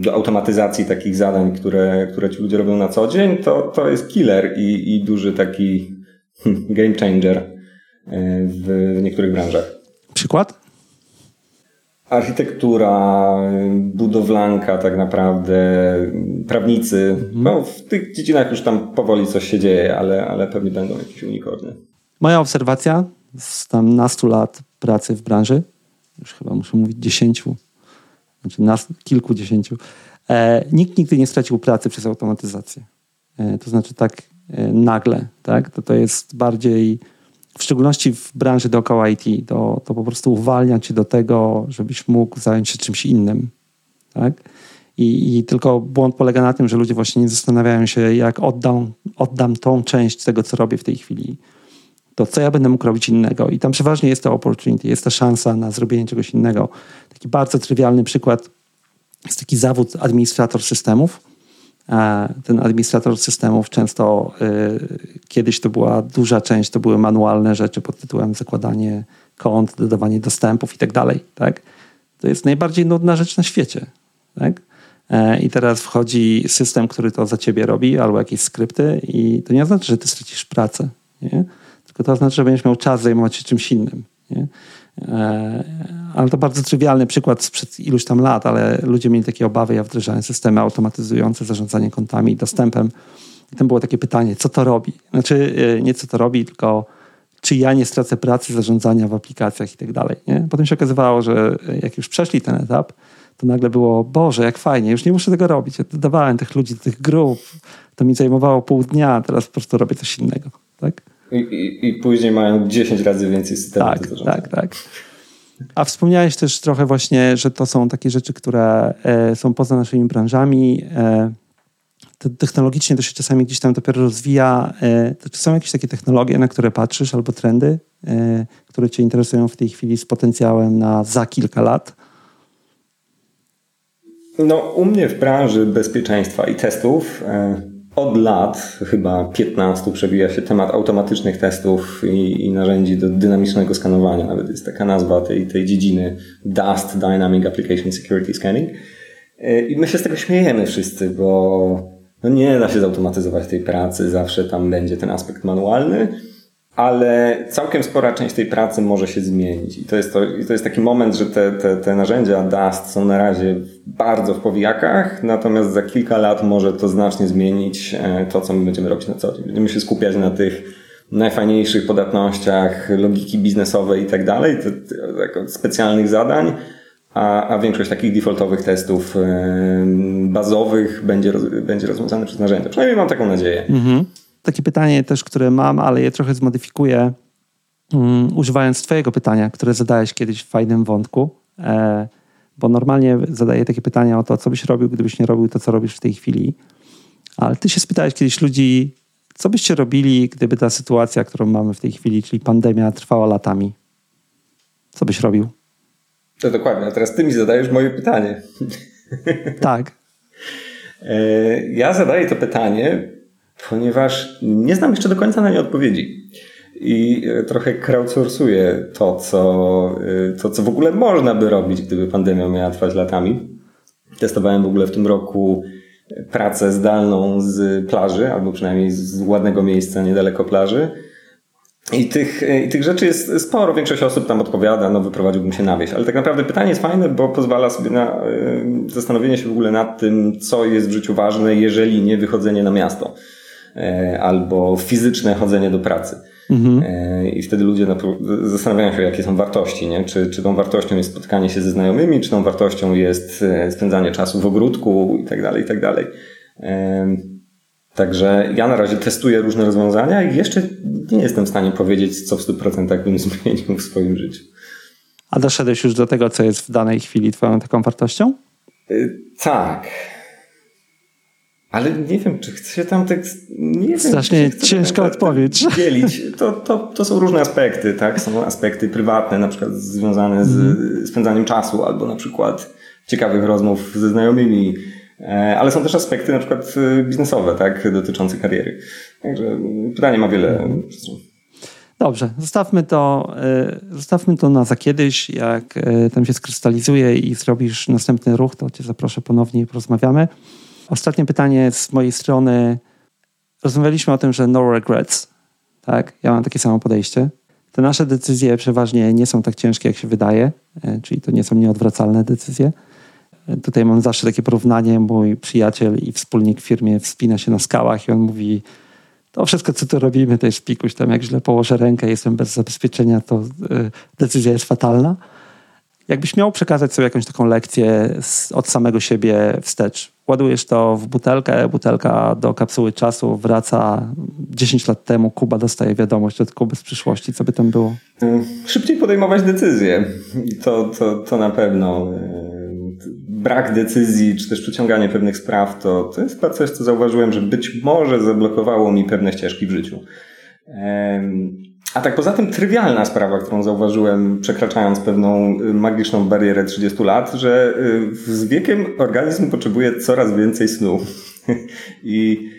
do automatyzacji takich zadań, które ci ludzie robią na co dzień, to jest killer i duży taki game changer w niektórych branżach. Przykład? Architektura, budowlanka tak naprawdę, prawnicy. No, w tych dziedzinach już tam powoli coś się dzieje, ale pewnie będą jakieś unikorny. Moja obserwacja z tam nastu lat pracy w branży, już chyba muszę mówić 10, znaczy kilkudziesięciu, nikt nigdy nie stracił pracy przez automatyzację. To znaczy tak nagle. Tak? To jest bardziej, w szczególności w branży dookoła IT, to po prostu uwalnia cię do tego, żebyś mógł zająć się czymś innym. Tak? I tylko błąd polega na tym, że ludzie właśnie nie zastanawiają się, jak oddam tą część tego, co robię w tej chwili. To co ja będę mógł robić innego. I tam przeważnie jest ta opportunity, jest ta szansa na zrobienie czegoś innego. Taki bardzo trywialny przykład jest taki zawód administrator systemów. Ten administrator systemów często, kiedyś to była duża część, to były manualne rzeczy pod tytułem zakładanie kont, dodawanie dostępów i tak dalej. To jest najbardziej nudna rzecz na świecie. Tak? I teraz wchodzi system, który to za ciebie robi, albo jakieś skrypty i to nie oznacza, że ty stracisz pracę. Nie? Tylko to oznacza, że będziesz miał czas zajmować się czymś innym. Nie? Ale to bardzo trywialny przykład sprzed iluś tam lat, ale ludzie mieli takie obawy, ja wdrażałem systemy automatyzujące zarządzanie kontami i dostępem. I tam było takie pytanie, co to robi? Znaczy nie co to robi, tylko czy ja nie stracę pracy zarządzania w aplikacjach i tak dalej. Nie? Potem się okazywało, że jak już przeszli ten etap, to nagle było, Boże, jak fajnie, już nie muszę tego robić. Ja dodawałem tych ludzi do tych grup, to mi zajmowało pół dnia, teraz po prostu robię coś innego. Tak? I później mają 10 razy więcej systemów. Tak. A wspomniałeś też trochę właśnie, że to są takie rzeczy, które są poza naszymi branżami. Technologicznie to się czasami gdzieś tam dopiero rozwija. Czy są jakieś takie technologie, na które patrzysz albo trendy, które cię interesują w tej chwili z potencjałem na za kilka lat? No, u mnie w branży bezpieczeństwa i testów od lat, chyba 15, przewija się temat automatycznych testów i narzędzi do dynamicznego skanowania. Nawet jest taka nazwa tej dziedziny DAST, Dynamic Application Security Scanning. I my się z tego śmiejemy wszyscy, bo no nie da się zautomatyzować tej pracy, zawsze tam będzie ten aspekt manualny, ale całkiem spora część tej pracy może się zmienić. I to jest taki moment, że te narzędzia DAST są na razie bardzo w powijakach, natomiast za kilka lat może to znacznie zmienić to, co my będziemy robić na co dzień. Będziemy się skupiać na tych najfajniejszych podatnościach, logiki biznesowej i tak dalej, specjalnych zadań, a większość takich defaultowych testów bazowych będzie rozwiązane przez narzędzia. Przynajmniej mam taką nadzieję. Mhm. Takie pytanie też, które mam, ale je trochę zmodyfikuję, używając twojego pytania, które zadałeś kiedyś w fajnym wątku, bo normalnie zadaję takie pytania o to, co byś robił, gdybyś nie robił to, co robisz w tej chwili. Ale ty się spytałeś kiedyś ludzi, co byście robili, gdyby ta sytuacja, którą mamy w tej chwili, czyli pandemia, trwała latami? Co byś robił? To dokładnie, a teraz ty mi zadajesz moje pytanie. Tak. Ja zadaję to pytanie, ponieważ nie znam jeszcze do końca na nie odpowiedzi. I trochę crowdsourcuję to, co w ogóle można by robić, gdyby pandemia miała trwać latami. Testowałem w ogóle w tym roku pracę zdalną z plaży, albo przynajmniej z ładnego miejsca niedaleko plaży. I tych rzeczy jest sporo. Większość osób tam odpowiada, wyprowadziłbym się na wieś. Ale tak naprawdę pytanie jest fajne, bo pozwala sobie na zastanowienie się w ogóle nad tym, co jest w życiu ważne, jeżeli nie wychodzenie na miasto. Albo fizyczne chodzenie do pracy. Mhm. I wtedy ludzie zastanawiają się, jakie są wartości, nie? Czy tą wartością jest spotkanie się ze znajomymi, czy tą wartością jest spędzanie czasu w ogródku i tak dalej, i tak dalej. Także ja na razie testuję różne rozwiązania i jeszcze nie jestem w stanie powiedzieć, co w 100% bym zmienił w swoim życiu. A doszedłeś już do tego, co jest w danej chwili twoją taką wartością? Tak. Ale nie wiem, czy chce się tam tak... Strasznie ciężka odpowiedź. Dzielić. To są różne aspekty, tak? Są aspekty prywatne, na przykład związane z spędzaniem czasu, albo na przykład ciekawych rozmów ze znajomymi. Ale są też aspekty na przykład biznesowe, tak? Dotyczące kariery. Także pytanie ma wiele. Dobrze, zostawmy to na za kiedyś. Jak tam się skrystalizuje i zrobisz następny ruch, to cię zaproszę ponownie i porozmawiamy. Ostatnie pytanie z mojej strony. Rozmawialiśmy o tym, że no regrets. Tak? Ja mam takie samo podejście. Te nasze decyzje przeważnie nie są tak ciężkie, jak się wydaje. Czyli to nie są nieodwracalne decyzje. Tutaj mam zawsze takie porównanie. Mój przyjaciel i wspólnik w firmie wspina się na skałach i on mówi: to wszystko, co tu robimy, to jest pikuś. Tam jak źle położę rękę, jestem bez zabezpieczenia, to decyzja jest fatalna. Jakbyś miał przekazać sobie jakąś taką lekcję od samego siebie wstecz. Ładujesz to w butelkę, butelka do kapsuły czasu wraca 10 lat temu, Kuba dostaje wiadomość od Kuby z przyszłości. Co by tam było? Szybciej podejmować decyzje. To na pewno. Brak decyzji, czy też przyciąganie pewnych spraw, to jest chyba coś, co zauważyłem, że być może zablokowało mi pewne ścieżki w życiu. A tak poza tym trywialna sprawa, którą zauważyłem, przekraczając pewną magiczną barierę 30 lat, że z wiekiem organizm potrzebuje coraz więcej snu. I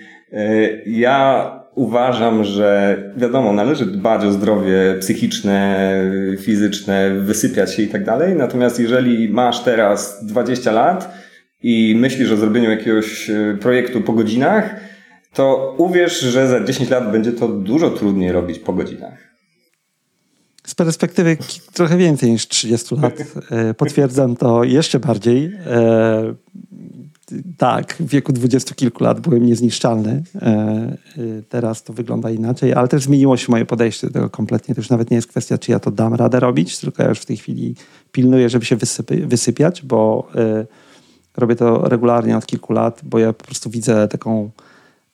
ja uważam, że wiadomo, należy dbać o zdrowie psychiczne, fizyczne, wysypiać się i tak dalej. Natomiast jeżeli masz teraz 20 lat i myślisz o zrobieniu jakiegoś projektu po godzinach, to uwierz, że za 10 lat będzie to dużo trudniej robić po godzinach. Z perspektywy trochę więcej niż 30 lat. Potwierdzam to jeszcze bardziej. Tak, w wieku 20 kilku lat byłem niezniszczalny. Teraz to wygląda inaczej, ale też zmieniło się moje podejście do tego kompletnie. To już nawet nie jest kwestia, czy ja to dam radę robić, tylko ja już w tej chwili pilnuję, żeby się wysypiać, bo robię to regularnie od kilku lat, bo ja po prostu widzę taką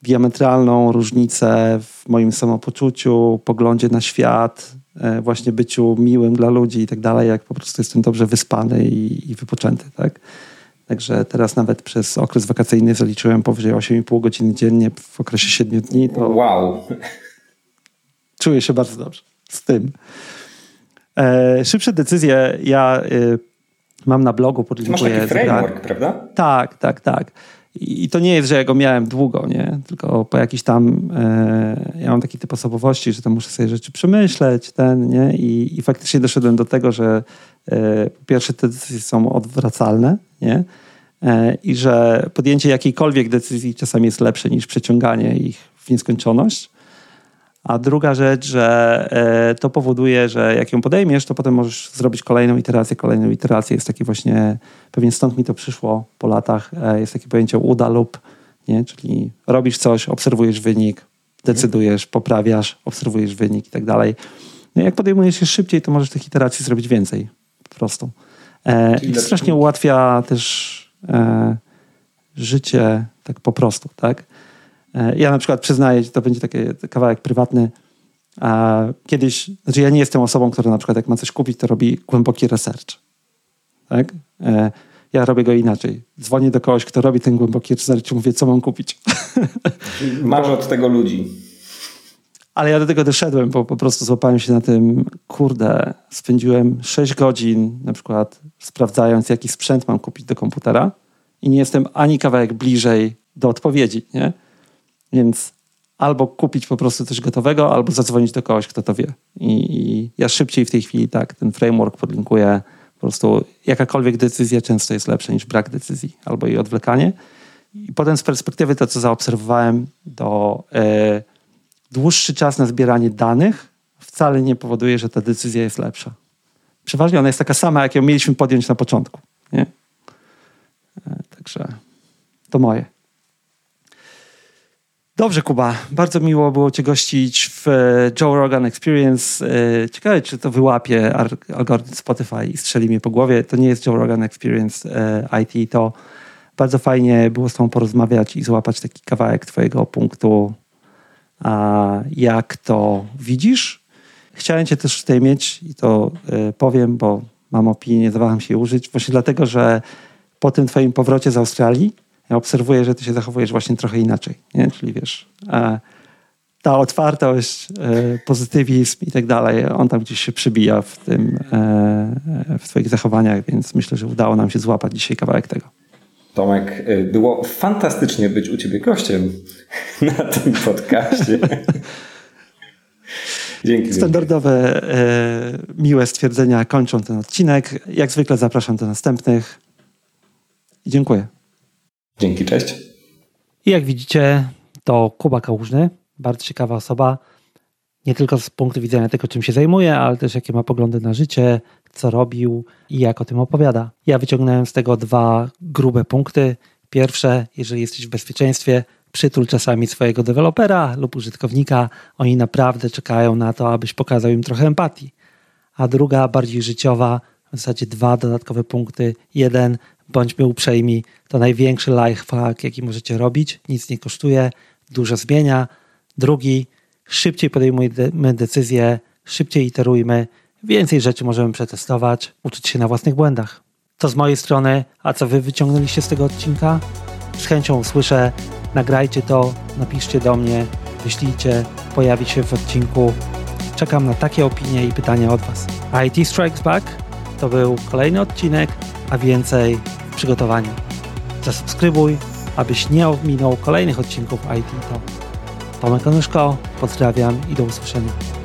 diametralną różnicę w moim samopoczuciu, poglądzie na świat, właśnie byciu miłym dla ludzi i tak dalej, jak po prostu jestem dobrze wyspany i wypoczęty, tak? Także teraz nawet przez okres wakacyjny zaliczyłem powyżej 8,5 godziny dziennie w okresie 7 dni. To wow! Czuję się bardzo dobrze z tym. Szybsze decyzje ja mam na blogu. Masz taki framework, prawda? Tak. I to nie jest, że ja go miałem długo, nie? Tylko po jakiś tam... ja mam taki typ osobowości, że to muszę sobie rzeczy przemyśleć, nie? I faktycznie doszedłem do tego, że po pierwsze te decyzje są odwracalne, nie? I że podjęcie jakiejkolwiek decyzji czasami jest lepsze niż przeciąganie ich w nieskończoność. A druga rzecz, że to powoduje, że jak ją podejmiesz, to potem możesz zrobić kolejną iterację. Jest taki właśnie, pewnie stąd mi to przyszło po latach, jest takie pojęcie uda lub, nie? Czyli robisz coś, obserwujesz wynik, decydujesz, poprawiasz, obserwujesz wynik i tak dalej. No jak podejmujesz się szybciej, to możesz tych iteracji zrobić więcej po prostu. I to strasznie ułatwia też życie tak po prostu, tak? Ja na przykład przyznaję, to będzie taki kawałek prywatny. Kiedyś, znaczy ja nie jestem osobą, która na przykład jak ma coś kupić, to robi głęboki research. Tak? Ja robię go inaczej. Dzwonię do kogoś, kto robi ten głęboki research i mówię, co mam kupić. Masz od tego ludzi. Ale ja do tego doszedłem, bo po prostu złapałem się na tym, kurde, spędziłem 6 godzin na przykład sprawdzając, jaki sprzęt mam kupić do komputera i nie jestem ani kawałek bliżej do odpowiedzi, nie? Więc albo kupić po prostu coś gotowego, albo zadzwonić do kogoś, kto to wie. I ja szybciej w tej chwili tak ten framework podlinkuję. Po prostu jakakolwiek decyzja często jest lepsza niż brak decyzji albo jej odwlekanie. I potem z perspektywy to, co zaobserwowałem, to dłuższy czas na zbieranie danych wcale nie powoduje, że ta decyzja jest lepsza. Przeważnie ona jest taka sama, jak ją mieliśmy podjąć na początku. Nie? Także to moje. Dobrze, Kuba. Bardzo miło było Cię gościć w Joe Rogan Experience. Ciekawe, czy to wyłapie algorytm Spotify i strzeli mnie po głowie. To nie jest Joe Rogan Experience IT. To bardzo fajnie było z Tobą porozmawiać i złapać taki kawałek Twojego punktu, jak to widzisz. Chciałem Cię też tutaj mieć i to powiem, bo mam opinię, zawaham się użyć. Właśnie dlatego, że po tym Twoim powrocie z Australii ja obserwuję, że ty się zachowujesz właśnie trochę inaczej, nie? Czyli wiesz, ta otwartość, pozytywizm i tak dalej, on tam gdzieś się przybija w tym, w twoich zachowaniach, więc myślę, że udało nam się złapać dzisiaj kawałek tego. Tomek, było fantastycznie być u ciebie gościem na tym podcaście. Dzięki. Standardowe, miłe stwierdzenia kończą ten odcinek. Jak zwykle zapraszam do następnych. Dziękuję. Dzięki, cześć. I jak widzicie, to Kuba Kałużny, bardzo ciekawa osoba, nie tylko z punktu widzenia tego, czym się zajmuje, ale też jakie ma poglądy na życie, co robił i jak o tym opowiada. Ja wyciągnąłem z tego 2 grube punkty. Pierwsze, jeżeli jesteś w bezpieczeństwie, przytul czasami swojego dewelopera lub użytkownika. Oni naprawdę czekają na to, abyś pokazał im trochę empatii. A druga, bardziej życiowa, w zasadzie 2 dodatkowe punkty. 1, bądźmy uprzejmi, to największy lifehack, jaki możecie robić. Nic nie kosztuje, dużo zmienia. 2, szybciej podejmujmy decyzje, szybciej iterujmy, więcej rzeczy możemy przetestować, uczyć się na własnych błędach. To z mojej strony, a co wy wyciągnęliście z tego odcinka? Z chęcią usłyszę, nagrajcie to, napiszcie do mnie, wyślijcie, pojawi się w odcinku. Czekam na takie opinie i pytania od was. IT Strikes Back to był kolejny odcinek, a więcej w przygotowaniu. Zasubskrybuj, abyś nie ominął kolejnych odcinków IT Talk. Tomek Onyszko, pozdrawiam i do usłyszenia.